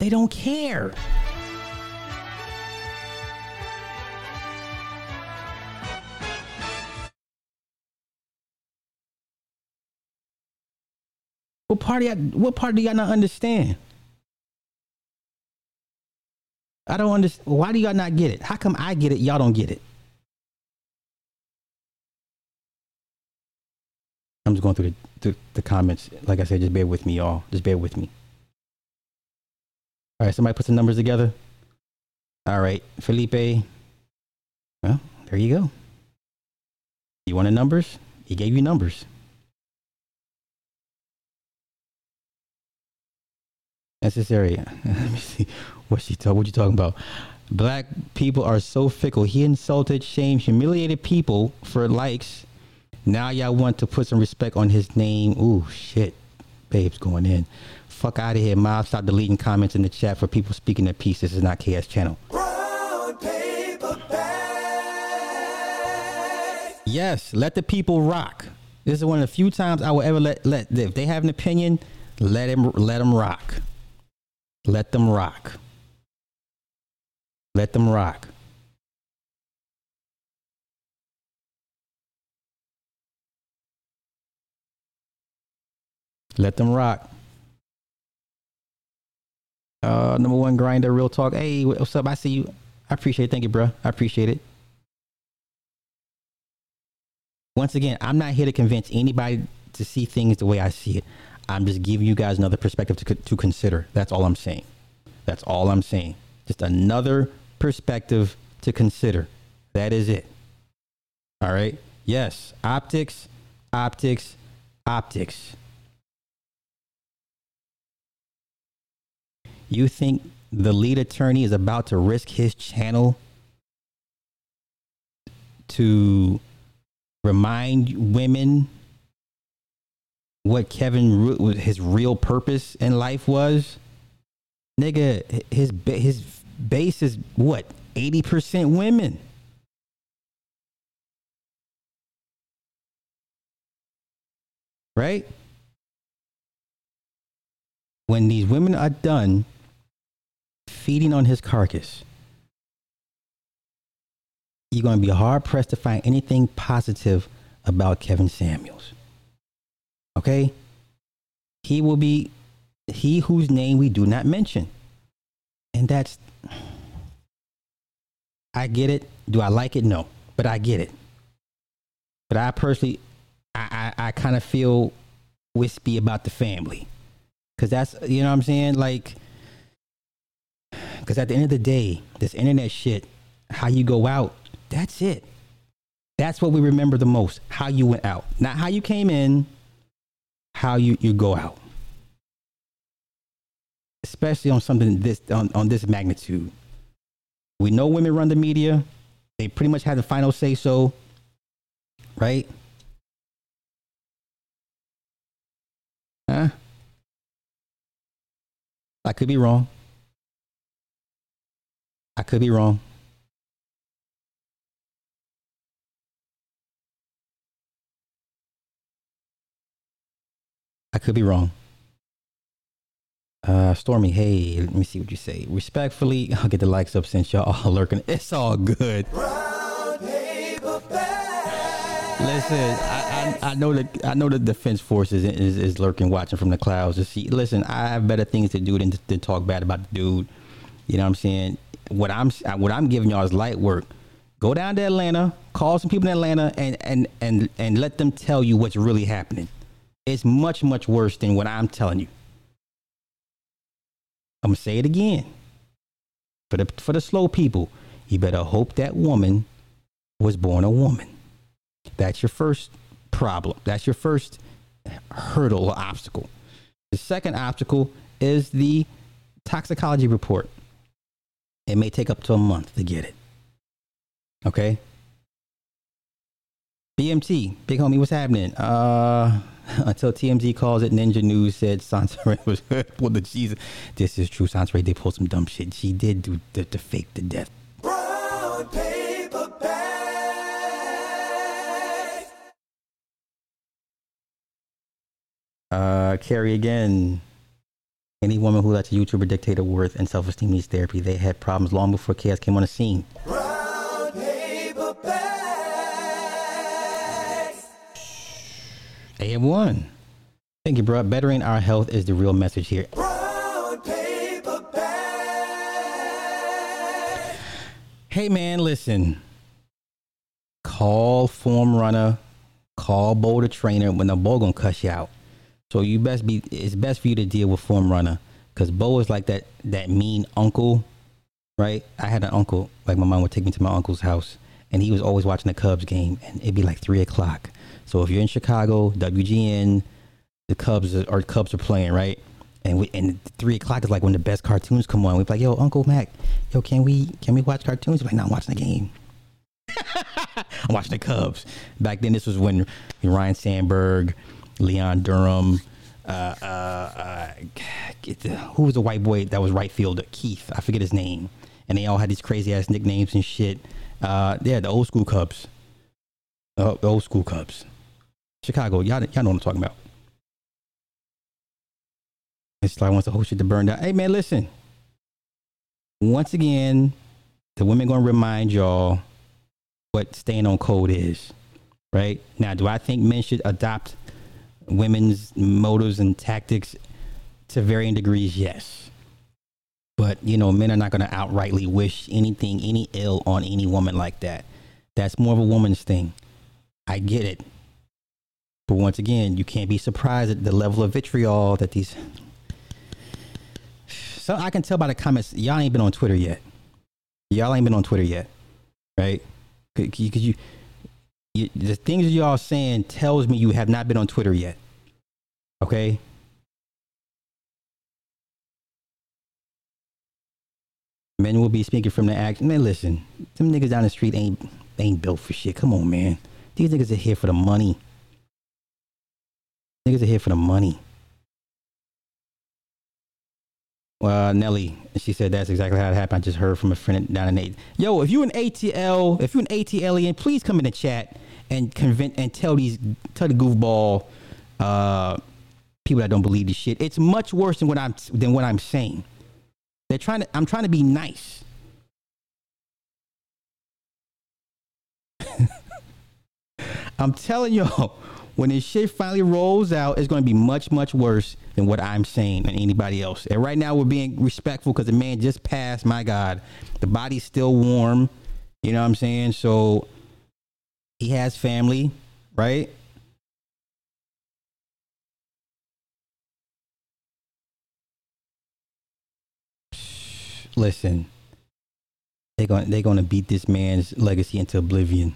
They don't care. What part do y'all not understand? I don't understand. Why do y'all not get it? How come I get it? Y'all don't get it. I'm just going through the comments. Like I said, just bear with me, y'all. Just bear with me. All right, somebody put some numbers together. All right, Felipe. Well, there you go. You wanted numbers? He gave you numbers. Necessary. Let me see. What you talking about? Black people are so fickle. He insulted, shamed, humiliated people for likes. Now y'all want to put some respect on his name. Ooh, shit. Babe's going in. Fuck out of here, Mob. Stop deleting comments in the chat for people speaking their piece. This is not KS Channel. Brown paper bag. Yes, let the people rock. This is one of the few times I will ever let if they have an opinion, let them rock. Let them rock. Let them rock. Let them rock. Number one grinder, real talk. Hey, what's up? I see you. I appreciate it. Thank you, bro. I appreciate it. Once again, I'm not here to convince anybody to see things the way I see it. I'm just giving you guys another perspective to consider. That's all I'm saying. That's all I'm saying. Just another perspective to consider. That is it. All right. Yes. Optics, optics, optics. You think the lead attorney is about to risk his channel to remind women what Kevin, his real purpose in life was? Nigga, his base is what? 80% women. Right? When these women are done feeding on his carcass, you're going to be hard pressed to find anything positive about Kevin Samuels. Okay? He will be he whose name we do not mention. And that's, I get it. Do I like it? No, but I get it. But I personally, I kind of feel wispy about the family. Cause that's, you know what I'm saying? Like, cause at the end of the day, this internet shit, how you go out, that's it. That's what we remember the most. How you went out, not how you came in, how you go out. Especially on something on this magnitude. We know women run the media. They pretty much have the final say so, right? Huh? I could be wrong. I could be wrong. I could be wrong. Stormy, hey, let me see what you say. Respectfully, I'll get the likes up since y'all all lurking. It's all good. Listen, I know that the defense force is lurking, watching from the clouds to see. Listen, I have better things to do than talk bad about the dude. You know what I'm saying? What I'm giving y'all is light work. Go down to Atlanta, call some people in Atlanta, and let them tell you what's really happening. It's much, much worse than what I'm telling you. I'm gonna say it again. For the slow people, you better hope that woman was born a woman. That's your first problem. That's your first hurdle or obstacle. The second obstacle is the toxicology report. It may take up to a month to get it. Okay. BMT, big homie, what's happening? Until TMZ calls it, Ninja News said Sansa Ray was well, the Jesus. This is true. Sansa Ray did pull some dumb shit. She did do the fake to death. Brown paper bag. Carrie again. Any woman who lets a YouTuber dictate her worth and self-esteem needs therapy. They had problems long before chaos came on the scene. Brown paper bag. AM1. Thank you, bro. Bettering our health is the real message here. Brown paper bag. Hey, man, listen. Call Form Runner. Call Boulder Trainer when the Bo gonna cuss you out. So you best be. It's best for you to deal with Form Runner because Bo is like that mean uncle, right? I had an uncle. Like my mom would take me to my uncle's house, and he was always watching the Cubs game, and it'd be like 3 o'clock. So if you're in Chicago, WGN, the Cubs are playing, right? And 3 o'clock is like when the best cartoons come on. We're like, yo, Uncle Mac, yo, can we watch cartoons? We're like, no, I'm watching the game. I'm watching the Cubs. Back then, this was when Ryan Sandberg, Leon Durham, who was the white boy that was right fielder? Keith, I forget his name. And they all had these crazy ass nicknames and shit. Yeah, the old school Cubs. The old school Cubs. Chicago, y'all know what I'm talking about. It's like once the whole shit to burn down. Hey man, listen. Once again, the women gonna remind y'all what staying on code is, right? Now, do I think men should adopt women's motives and tactics to varying degrees? Yes, but you know, men are not gonna outrightly wish anything, any ill on any woman like that. That's more of a woman's thing. I get it. But once again, you can't be surprised at the level of vitriol that these. So I can tell by the comments, y'all ain't been on Twitter yet. Right? Because you the things y'all saying tells me you have not been on Twitter yet. Okay? Men will be speaking from the action. Man, listen, them niggas down the street ain't built for shit. Come on, man. These niggas are here for the money. Well, Nelly, she said that's exactly how it happened. I just heard from a friend down in Yo, if you an ATL, if you an ATLian, please come in the chat and tell the goofball people that don't believe this shit. It's much worse than what I'm saying. They're trying to, I'm trying to be nice. I'm telling y'all, when this shit finally rolls out, it's going to be much, much worse than what I'm saying and anybody else. And right now we're being respectful because the man just passed. My God, the body's still warm. You know what I'm saying? So he has family, right? Listen, they're gonna beat this man's legacy into oblivion.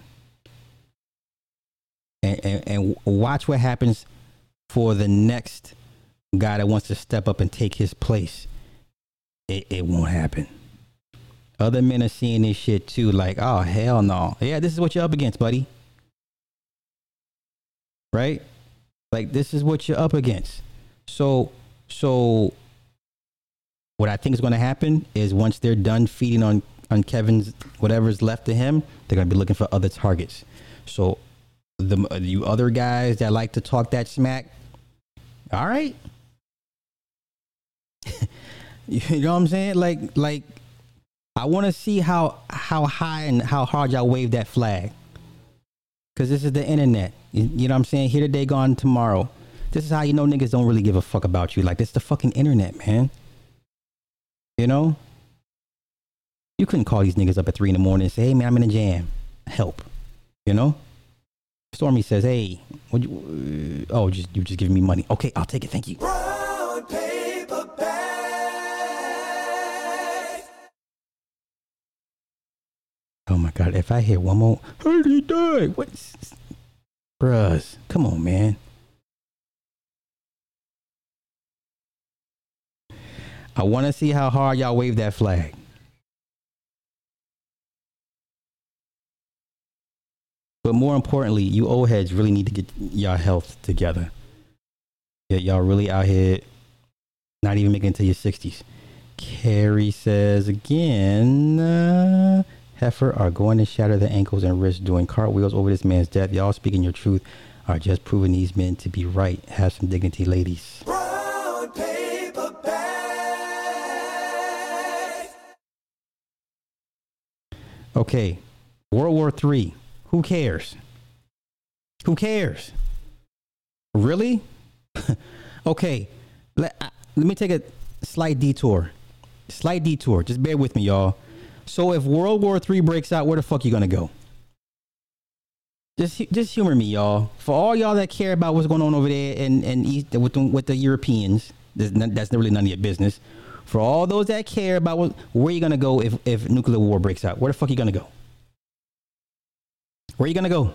And watch what happens for the next guy that wants to step up and take his place. It won't happen. Other men are seeing this shit too, like, oh, hell no. Yeah, this is what you're up against, buddy. Right? Like, this is what you're up against. So what I think is going to happen is once they're done feeding on Kevin's, whatever's left of him, they're going to be looking for other targets. So you other guys that like to talk that smack, all right. You know what I'm saying? Like I want to see how high and how hard y'all wave that flag. Because this is the internet. You know what I'm saying? Here today, gone tomorrow. This is how you know niggas don't really give a fuck about you. Like, it's the fucking internet, man. You know? You couldn't call these niggas up at 3 a.m. and say, hey, man, I'm in a jam. Help. You know? Stormy says, hey, you're just giving me money. Okay, I'll take it. Thank you. Brown paper bag. Oh, my God. If I hear one more, how did he die? What's this? Bruhs, come on, man. I want to see how hard y'all wave that flag. But more importantly, you old heads really need to get y'all health together. Yeah, y'all really out here not even making it to your 60s. Carrie says again, Heifer are going to shatter their ankles and wrists doing cartwheels over this man's death. Y'all speaking your truth are just proving these men to be right. Have some dignity, ladies. Okay, World War III. Who cares? Who cares? Really? Okay, let me take a slight detour. Just bear with me, y'all. So if World War III breaks out, where the fuck you gonna go? Just humor me, y'all. For all y'all that care about what's going on over there and East, with the Europeans, that's really none of your business. For all those that care about where you gonna go if nuclear war breaks out, where the fuck you gonna go? Where you gonna go?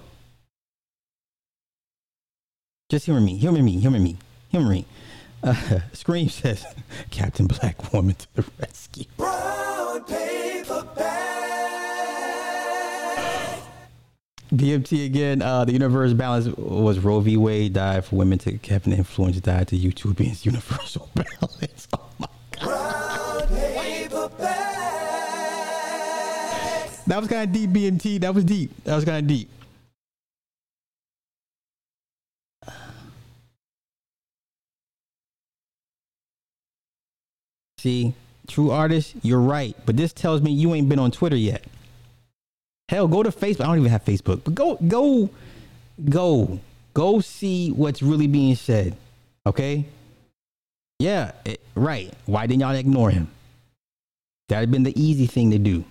Just humor me. Scream says, Captain Black Woman to the rescue. Brown paper bag. DMT again. The universe balance was Roe v. Wade. Died for women to Captain Influence. Died to YouTube being universal balance. Oh my. That was kind of deep, BMT. That was kind of deep. See, true artist, you're right. But this tells me you ain't been on Twitter yet. Hell, go to Facebook. I don't even have Facebook. But go see what's really being said. Okay? Yeah, right. Why didn't y'all ignore him? That had been the easy thing to do.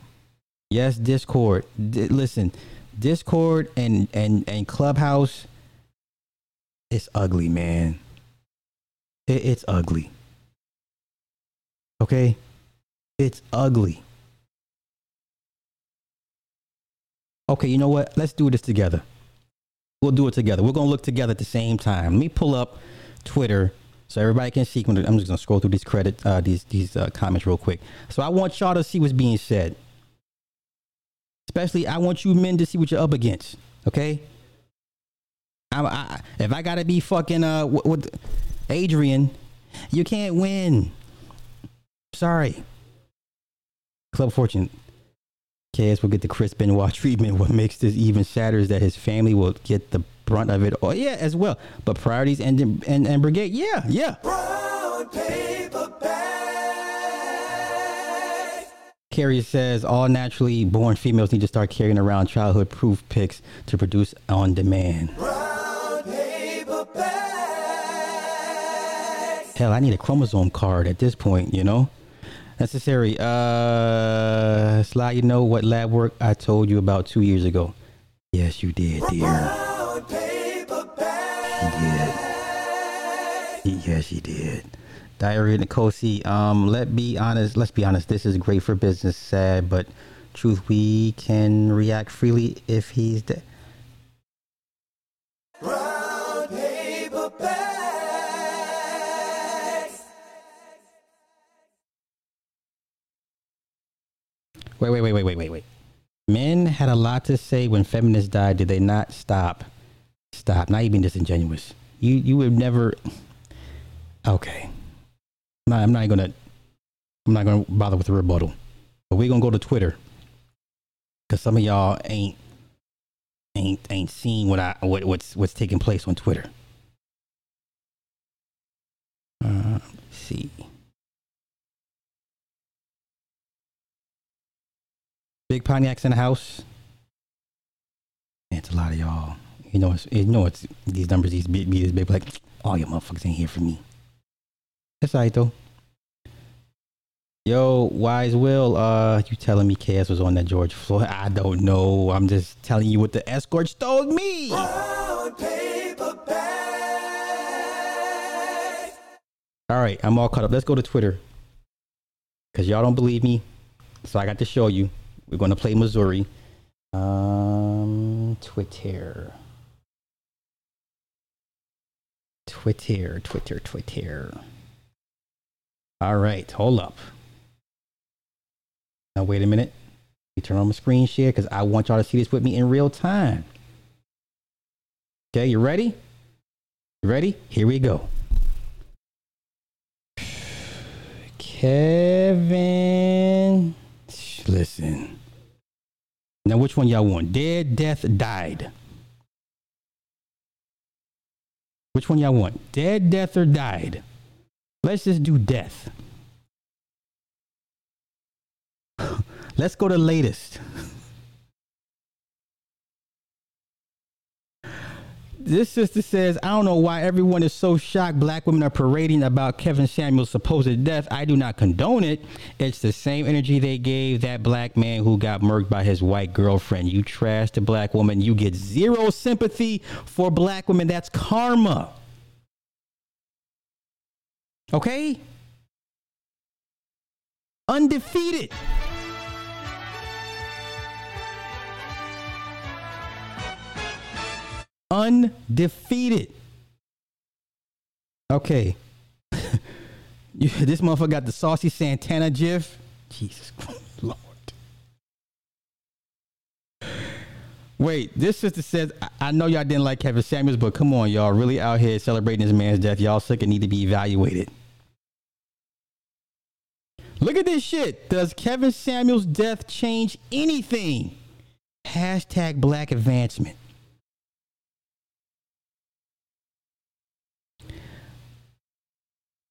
Yes, Discord. Listen, Discord and Clubhouse, it's ugly, man. It's ugly. Okay? It's ugly. Okay, you know what? Let's do this together. We'll do it together. We're going to look together at the same time. Let me pull up Twitter so everybody can see. I'm just going to scroll through these comments real quick. So I want y'all to see what's being said. Especially, I want you men to see what you're up against. Okay? If I gotta be fucking Adrian, you can't win. Sorry. Club Fortune. KS will get the Chris Benoit treatment. What makes this even sadder is that his family will get the brunt of it. Oh yeah, as well. But priorities and brigade. Yeah. Brown paper bag. Carrie says all naturally born females need to start carrying around childhood proof pics to produce on demand. Hell, I need a chromosome card at this point, you know? Necessary. Sly, you know what lab work I told you about 2 years ago? Yes, you did, dear. She did. Yes, she did. Diarrhea Nicosi, let's be honest, this is great for business, sad, but truth, we can react freely if he's dead. Brown paper bags. Wait. Men had a lot to say when feminists died, did they not? Stop. Now you're being disingenuous. You would never. Okay. I'm not gonna bother with the rebuttal, but we're gonna go to Twitter because some of y'all ain't seen what's taking place on Twitter. Let's see, Big Pontiac's in the house. It's a lot of y'all. You know it's these numbers. These be this big. Like all your motherfuckers ain't here for me. That's all right, though. Yo, Wise Will, you telling me KS was on that George Floyd? I don't know. I'm just telling you what the escorts told me. Brown paper bag. All right, I'm all caught up. Let's go to Twitter. Because y'all don't believe me. So I got to show you. We're going to play Missouri. Twitter. All right, hold up. Now, wait a minute. Let me turn on my screen share because I want y'all to see this with me in real time. Okay, you ready? Here we go. Kevin. Listen. Now, which one y'all want? Dead, death, died. Which one y'all want? Dead, death, or died? Let's just do death. Let's go to latest. This sister says, I don't know why everyone is so shocked black women are parading about Kevin Samuels' supposed death. I do not condone it. It's the same energy they gave that black man who got murked by his white girlfriend. You trash the black woman. You get zero sympathy for black women. That's karma. Okay? Undefeated. Okay. This motherfucker got the Saucy Santana gif. Jesus Christ, Lord. Wait, this sister says, I know y'all didn't like Kevin Samuels, but come on, y'all really out here celebrating this man's death. Y'all sick and need to be evaluated. Look at this shit. Does Kevin Samuels' death change anything? Hashtag black advancement.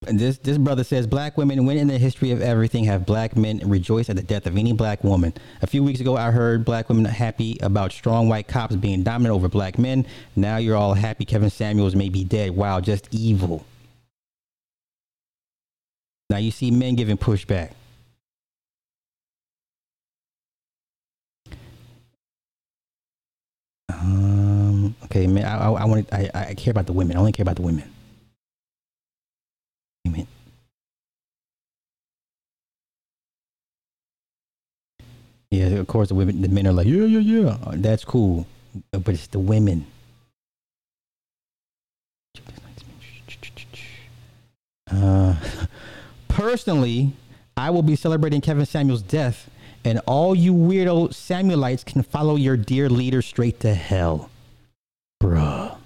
This brother says, black women, when in the history of everything, have black men rejoice at the death of any black woman? A few weeks ago, I heard black women happy about strong white cops being dominant over black men. Now you're all happy Kevin Samuels may be dead. Wow, just evil. Now you see men giving pushback. Okay, man, I care about the women. I only care about the women. Yeah, of course the men are like, yeah, that's cool, but it's the women. Personally, I will be celebrating Kevin Samuels' death, and all you weirdo Samuelites can follow your dear leader straight to hell. Bruh.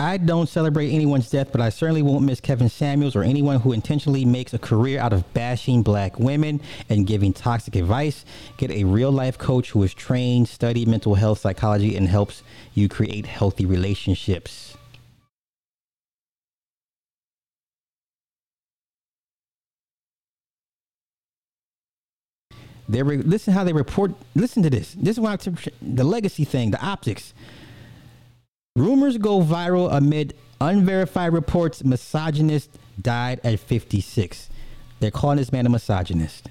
I don't celebrate anyone's death, but I certainly won't miss Kevin Samuels or anyone who intentionally makes a career out of bashing black women and giving toxic advice. Get a real life coach who is trained, studied mental health psychology, and helps you create healthy relationships. Listen how they report. Listen to this. This is why the legacy thing, the optics. Rumors go viral amid unverified reports. Misogynist died at 56. They're calling this man a misogynist.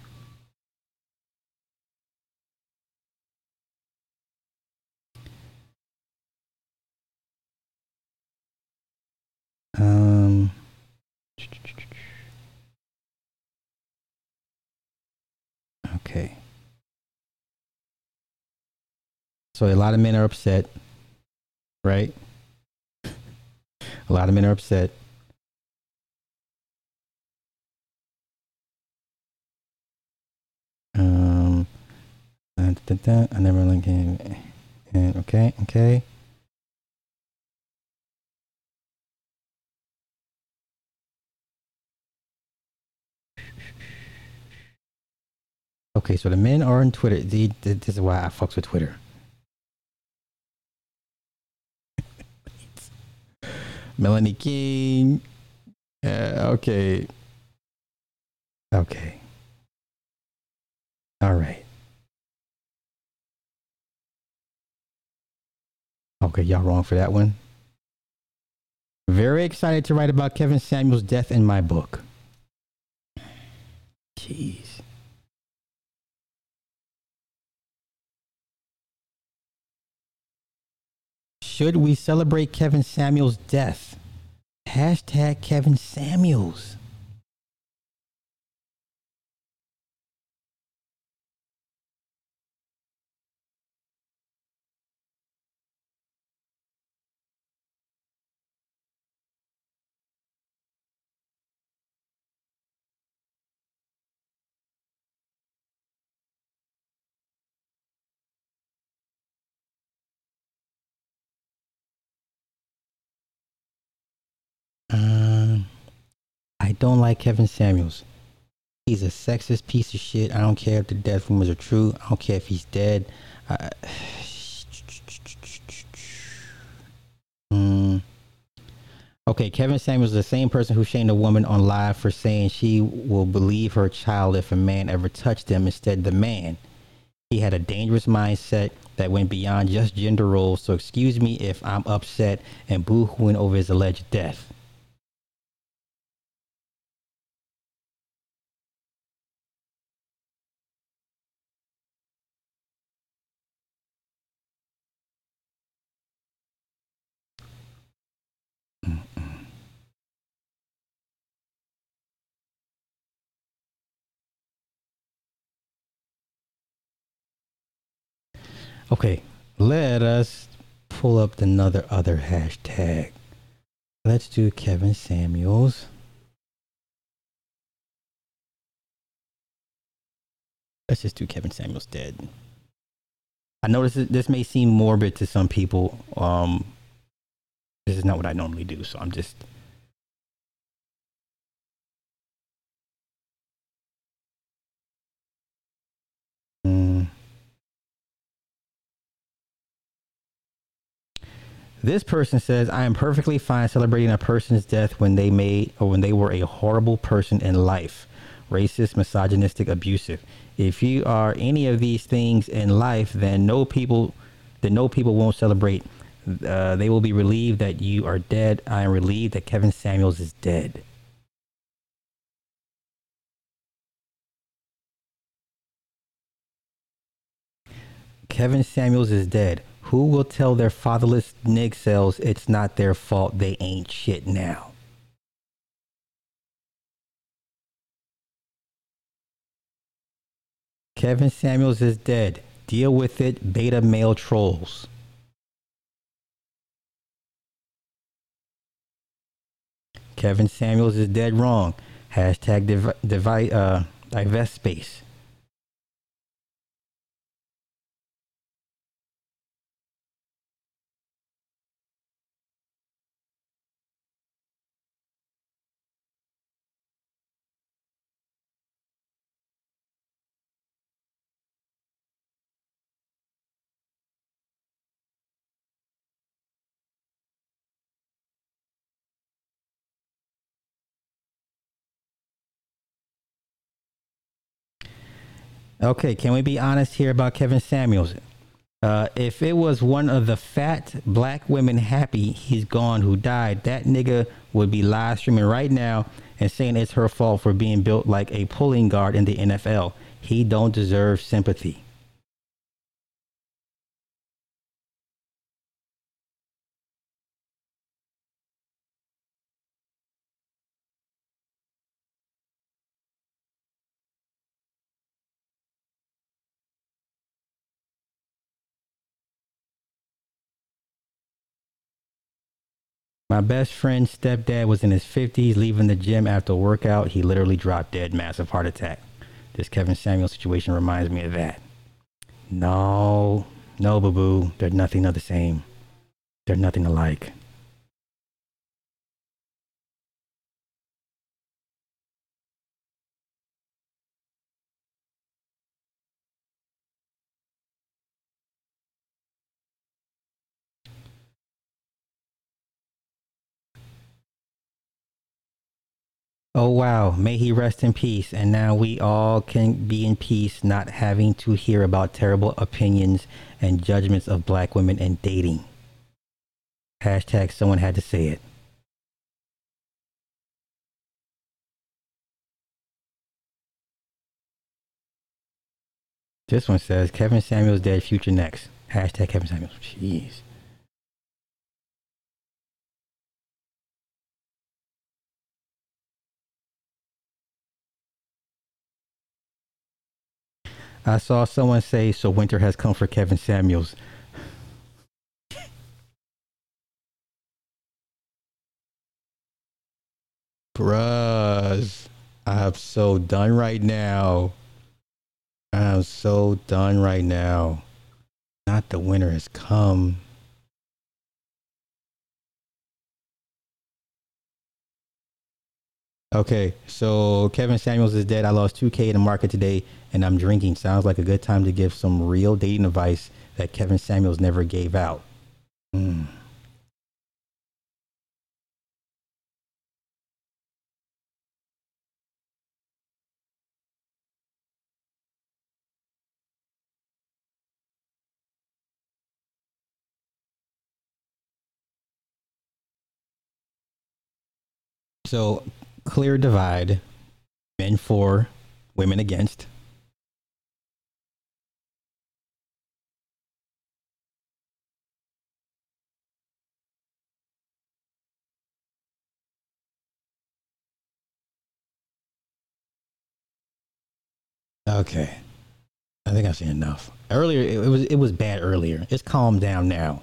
Okay. So a lot of men are upset. Right? A lot of men are upset. I never like it. Okay. Okay, so the men are on Twitter. This is why I fucks with Twitter. Melanie King. Okay. All right. Okay, y'all wrong for that one. Very excited to write about Kevin Samuels' death in my book. Jeez. Should we celebrate Kevin Samuels' death? Hashtag Kevin Samuels. I don't like Kevin Samuels. He's a sexist piece of shit. I don't care if the death rumors are true. I don't care if he's dead. Okay, Kevin Samuels is the same person who shamed a woman on live for saying she will believe her child if a man ever touched them. Instead, the man. He had a dangerous mindset that went beyond just gender roles. So excuse me if I'm upset and boo-hooing over his alleged death. Okay, let us pull up another hashtag. Let's do Kevin Samuels. Let's just do Kevin Samuels dead. I know this may seem morbid to some people. This is not what I normally do, so I'm just... This person says, I am perfectly fine celebrating a person's death when they were a horrible person in life. Racist, misogynistic, abusive. If you are any of these things in life, then no people won't celebrate. They will be relieved that you are dead. I am relieved that Kevin Samuels is dead. Kevin Samuels is dead. Who will tell their fatherless nig cells it's not their fault, they ain't shit now? Kevin Samuels is dead. Deal with it, beta male trolls. Kevin Samuels is dead wrong. Hashtag divest space. Okay, can we be honest here about Kevin Samuels? If it was one of the fat black women happy he's gone who died, that nigga would be live streaming right now and saying it's her fault for being built like a pulling guard in the NFL. He don't deserve sympathy. My best friend's stepdad was in his 50s, leaving the gym after a workout. He literally dropped dead, massive heart attack. This Kevin Samuels situation reminds me of that. No, no, boo-boo. They're nothing of the same. They're nothing alike. Oh, wow. May he rest in peace. And now we all can be in peace, not having to hear about terrible opinions and judgments of black women and dating. Hashtag someone had to say it. This one says Kevin Samuels dead, future next. Hashtag Kevin Samuels. Jeez. I saw someone say, so winter has come for Kevin Samuels. Bruh, I'm so done right now. I'm so done right now. Not the winter has come. Okay, so Kevin Samuels is dead. I lost $2,000 in the market today, and I'm drinking. Sounds like a good time to give some real dating advice that Kevin Samuels never gave out. So, clear divide, men for, women against. Okay, I think I've seen enough. Earlier, it was bad earlier. It's calmed down now.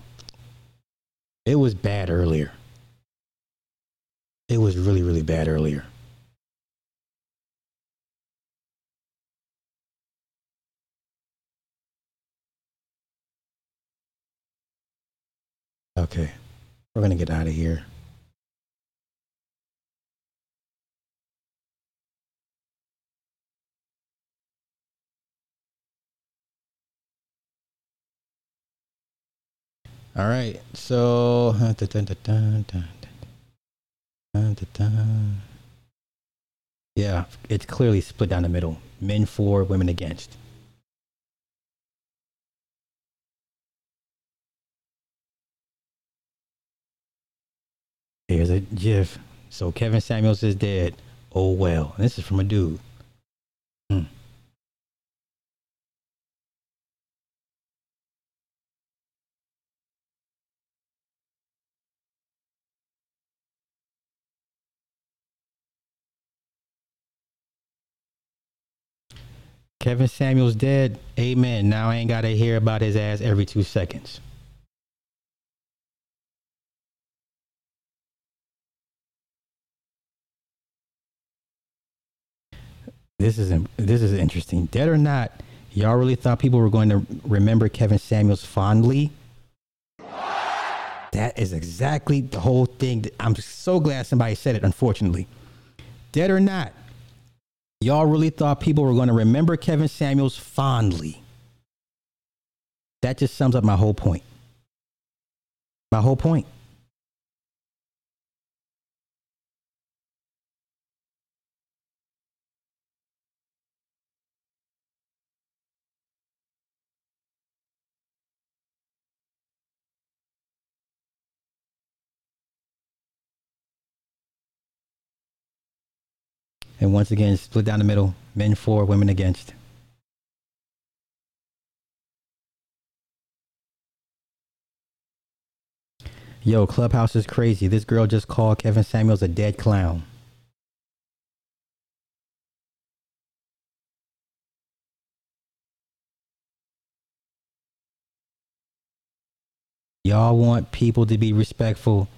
It was bad earlier. It was really, really bad earlier. Okay, we're going to get out of here. All right, so... Yeah, it's clearly split down the middle. Men for, women against. Here's a GIF. So Kevin Samuels is dead. Oh, well. This is from a dude. Kevin Samuels dead. Amen. Now I ain't got to hear about his ass every 2 seconds. This is interesting. Dead or not, y'all really thought people were going to remember Kevin Samuels fondly? That is exactly the whole thing. I'm so glad somebody said it, unfortunately. Dead or not, y'all really thought people were going to remember Kevin Samuels fondly. That just sums up my whole point. My whole point. And once again, split down the middle, men for, women against. Yo, Clubhouse is crazy. This girl just called Kevin Samuels a dead clown. Y'all want people to be respectful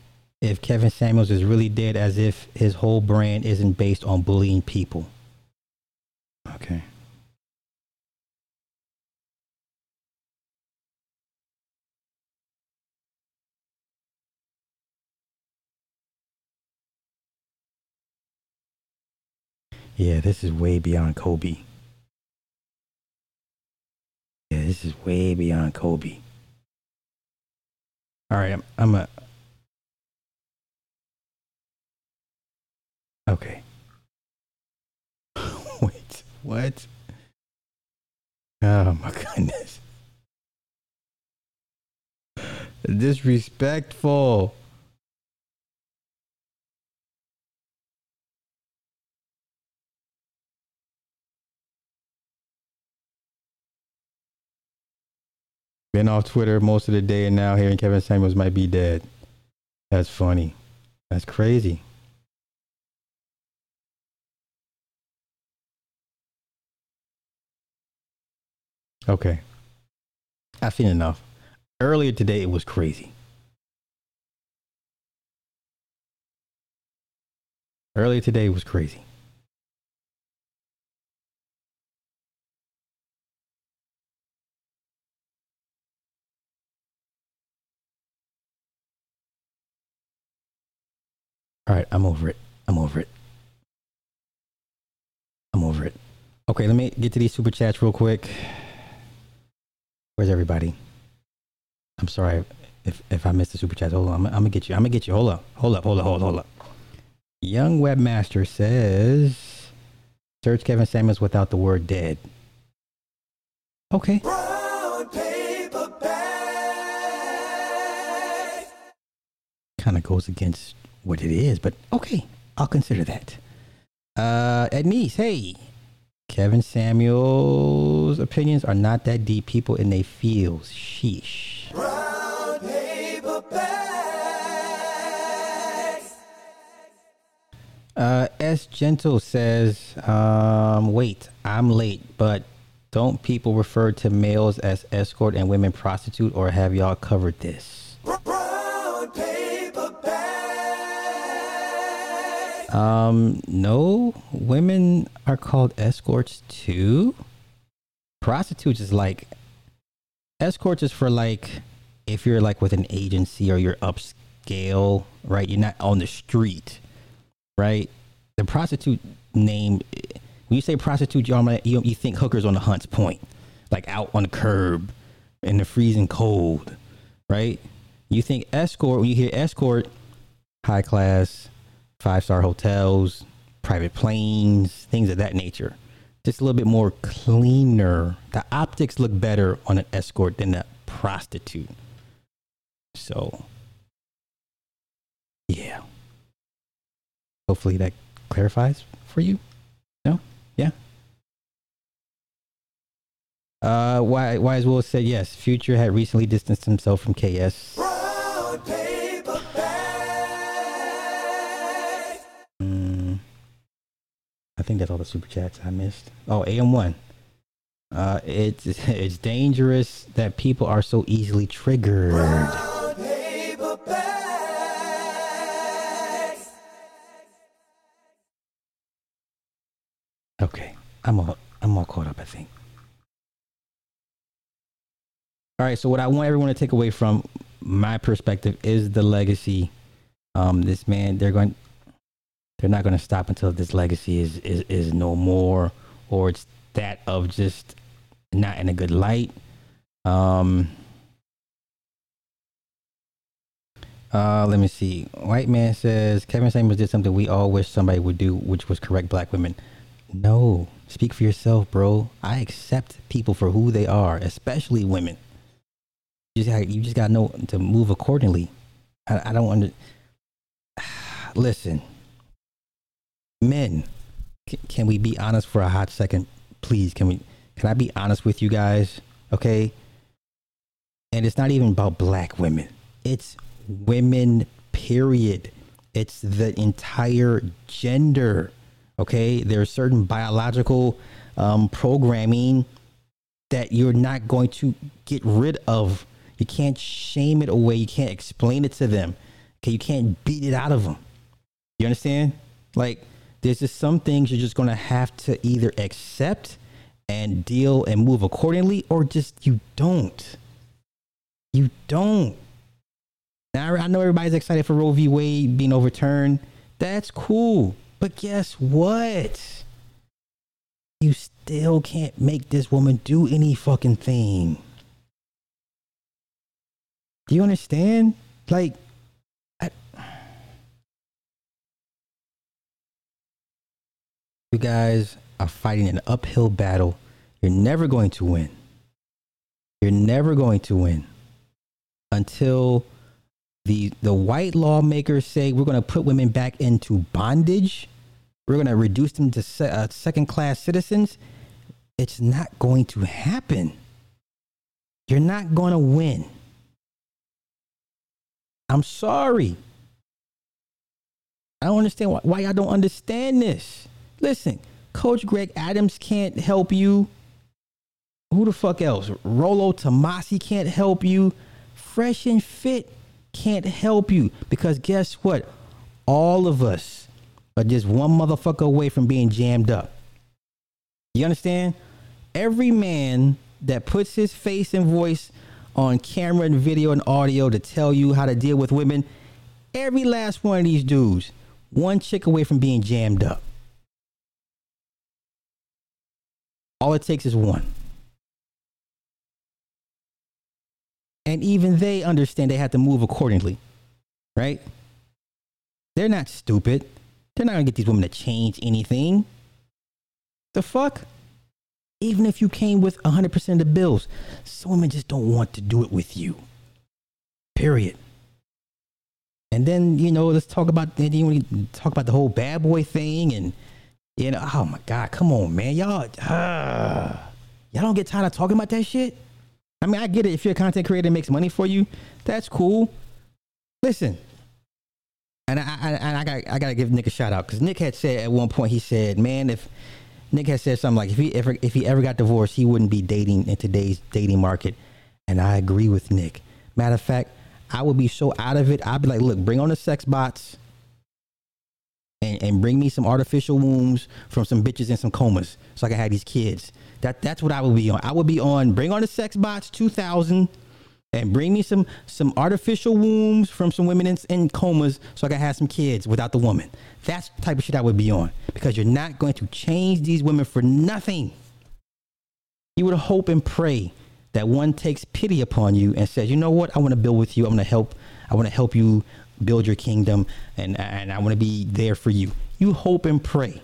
if Kevin Samuels is really dead, as if his whole brand isn't based on bullying people. Okay. Yeah, this is way beyond Kobe. Yeah, this is way beyond Kobe. All right, I'm okay. Wait, what? Oh my goodness. Disrespectful. Been off Twitter most of the day and now hearing Kevin Samuels might be dead. That's funny. That's crazy. Okay. I've seen enough. Earlier today, it was crazy. Earlier today, it was crazy. All right, I'm over it. I'm over it. I'm over it. Okay, let me get to these super chats real quick. Where's everybody? I'm sorry if I missed the super chat. Hold on, I'm gonna get you. I'm gonna get you. Hold up. Young Webmaster says, "Search Kevin Samuels without the word dead." Okay. Brown paper bag. Kind of goes against what it is, but okay, I'll consider that. Ed Meese, hey, Kevin Samuels' opinions are not that deep. People in their fields, sheesh. Brown paper bags. S. Gentle says, wait, I'm late, but don't people refer to males as escort and women prostitute, or have y'all covered this? No, women are called escorts too. Prostitutes is like, escorts is for like, if you're like with an agency or you're upscale, right? You're not on the street, right? The prostitute name, when you say prostitute, you think hookers on the Hunts Point, like out on the curb in the freezing cold, right? You think escort, when you hear escort, high class, 5-star hotels, private planes, things of that nature. Just a little bit more cleaner. The optics look better on an escort than a prostitute. So, yeah. Hopefully that clarifies for you. No? Yeah. Wise Will said yes. Future had recently distanced himself from KS. I think that's all the super chats I missed. Oh, AM1. It's dangerous that people are so easily triggered. Okay, I'm all caught up, I think. All right, so what I want everyone to take away from my perspective is the legacy. This man, They're not going to stop until this legacy is no more, or it's that of just not in a good light. Let me see. White man says Kevin Samuels did something we all wish somebody would do, which was correct black women. No, speak for yourself, bro. I accept people for who they are, especially women. You just got to know to move accordingly. I don't want to listen. Men, Can we be honest for a hot second, please? Can I be honest with you guys? Okay. And it's not even about black women. It's women, period. It's the entire gender. Okay. There's certain biological programming that you're not going to get rid of. You can't shame it away. You can't explain it to them. Okay. You can't beat it out of them. You understand? Like, there's just some things you're just going to have to either accept and deal and move accordingly, or just you don't. You don't. Now, I know everybody's excited for Roe v. Wade being overturned. That's cool. But guess what? You still can't make this woman do any fucking thing. Do you understand? Like, you guys are fighting an uphill battle. You're never going to win. You're never going to win until the white lawmakers say we're going to put women back into bondage. We're going to reduce them to second class citizens. It's not going to happen. You're not going to win. I'm sorry. I don't understand why y'all don't understand this. Listen, Coach Greg Adams can't help you. Who the fuck else? Rolo Tomasi can't help you. Fresh and Fit can't help you, because guess what? All of us are just one motherfucker away from being jammed up. You understand? Every man that puts his face and voice on camera and video and audio to tell you how to deal with women, every last one of these dudes, one chick away from being jammed up. All it takes is one. And even they understand they have to move accordingly, right? They're not stupid. They're not going to get these women to change anything. The fuck? Even if you came with 100% of the bills, some women just don't want to do it with you. Period. And then, you know, let's talk about the whole bad boy thing and, you know, oh my God, come on, man. Y'all don't get tired of talking about that shit? I mean, I get it. If you're a content creator and makes money for you, that's cool. Listen, and I gotta give Nick a shout out, because Nick had said at one point, he said, man, if Nick had said something like, if he ever got divorced, he wouldn't be dating in today's dating market. And I agree with Nick. Matter of fact, I would be so out of it. I'd be like, look, bring on the sex bots. And bring me some artificial wombs from some bitches in some comas so I can have these kids. That's what I would be on. I would be on bring on the sex bots 2000 and bring me some artificial wombs from some women in comas so I can have some kids without the woman. That's the type of shit I would be on, because you're not going to change these women for nothing. You would hope and pray that one takes pity upon you and says, you know what? I want to build with you. I want to help you build your kingdom, and I want to be there for you. You hope and pray.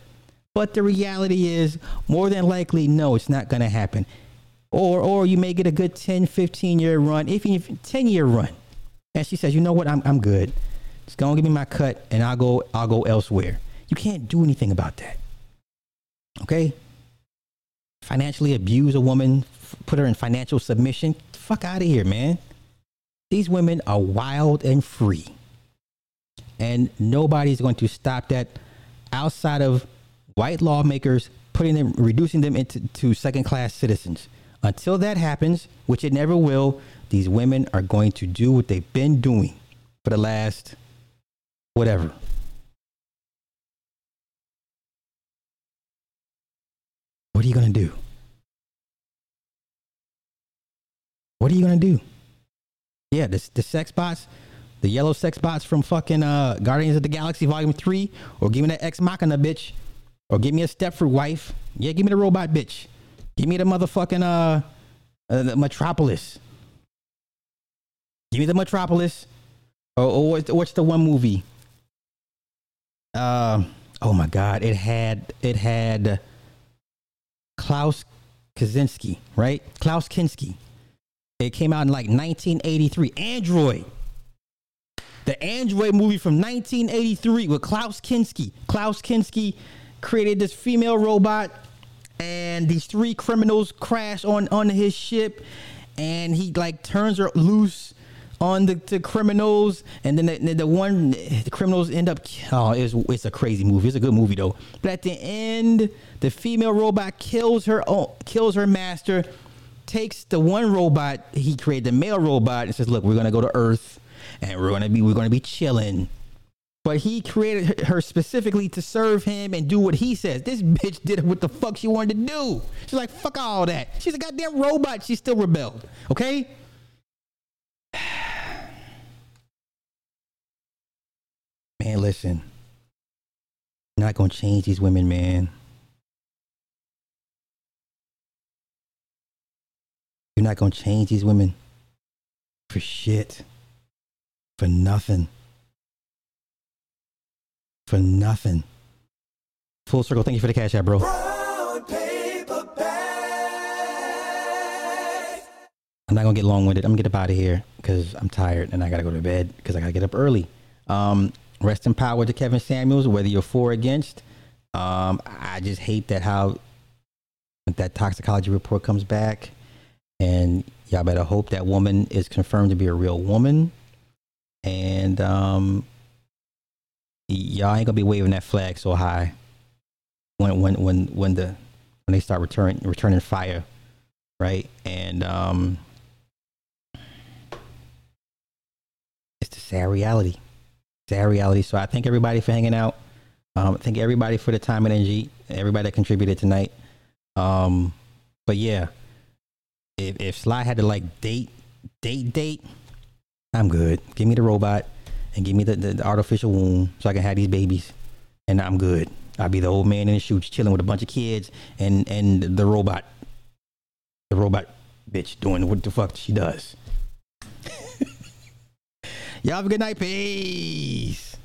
But the reality is, more than likely, no, it's not going to happen. Or you may get a good 10, 15-year run, even 10-year run. And she says, you know what? I'm good. Just go and give me my cut, and I'll go elsewhere. You can't do anything about that. Okay? Financially abuse a woman, put her in financial submission. Fuck out of here, man. These women are wild and free. And nobody's going to stop that outside of white lawmakers reducing them into second-class citizens. Until that happens, which it never will, these women are going to do what they've been doing for the last whatever. What are you going to do? What are you going to do? Yeah, the sex bots. The yellow sex bots from fucking Guardians of the Galaxy Volume 3. Or give me that Ex Machina bitch. Or give me a Stepford wife. Yeah, give me the robot bitch. Give me the motherfucking the Metropolis. Give me the Metropolis. Or what's the one movie? Oh my God. It had Klaus Kinski, right? Klaus Kinski. It came out in like 1983. Android. The Android movie from 1983 with Klaus Kinski. Klaus Kinski created this female robot, and these three criminals crash on his ship, and he like turns her loose on the criminals, and then the criminals end up. Oh, it's a crazy movie. It's a good movie though. But at the end, the female robot kills her master, takes the one robot he created, the male robot, and says, "Look, we're gonna go to Earth, and we're gonna be chilling." But he created her specifically to serve him and do what he says. This bitch did what the fuck she wanted to do. She's like, fuck all that. She's a goddamn robot. She still rebelled. Okay. Man, listen. You're not gonna change these women, man. You're not gonna change these women for shit. For nothing. For nothing. Full circle. Thank you for the cash out, bro. I'm not gonna get long-winded. I'm gonna get up out of here because I'm tired and I gotta go to bed because I gotta get up early. Rest in power to Kevin Samuels, whether you're for or against. I just hate that how that toxicology report comes back, and y'all better hope that woman is confirmed to be a real woman, and y'all ain't gonna be waving that flag so high when they start returning fire, right? And it's a sad reality. So I thank everybody for hanging out. Thank everybody for the time and energy, everybody that contributed tonight. But yeah, if Sly had to like date, I'm good. Give me the robot and give me the artificial womb so I can have these babies, and I'm good. I'll be the old man in the shoes chilling with a bunch of kids and the robot bitch doing what the fuck she does. Y'all have a good night. Peace.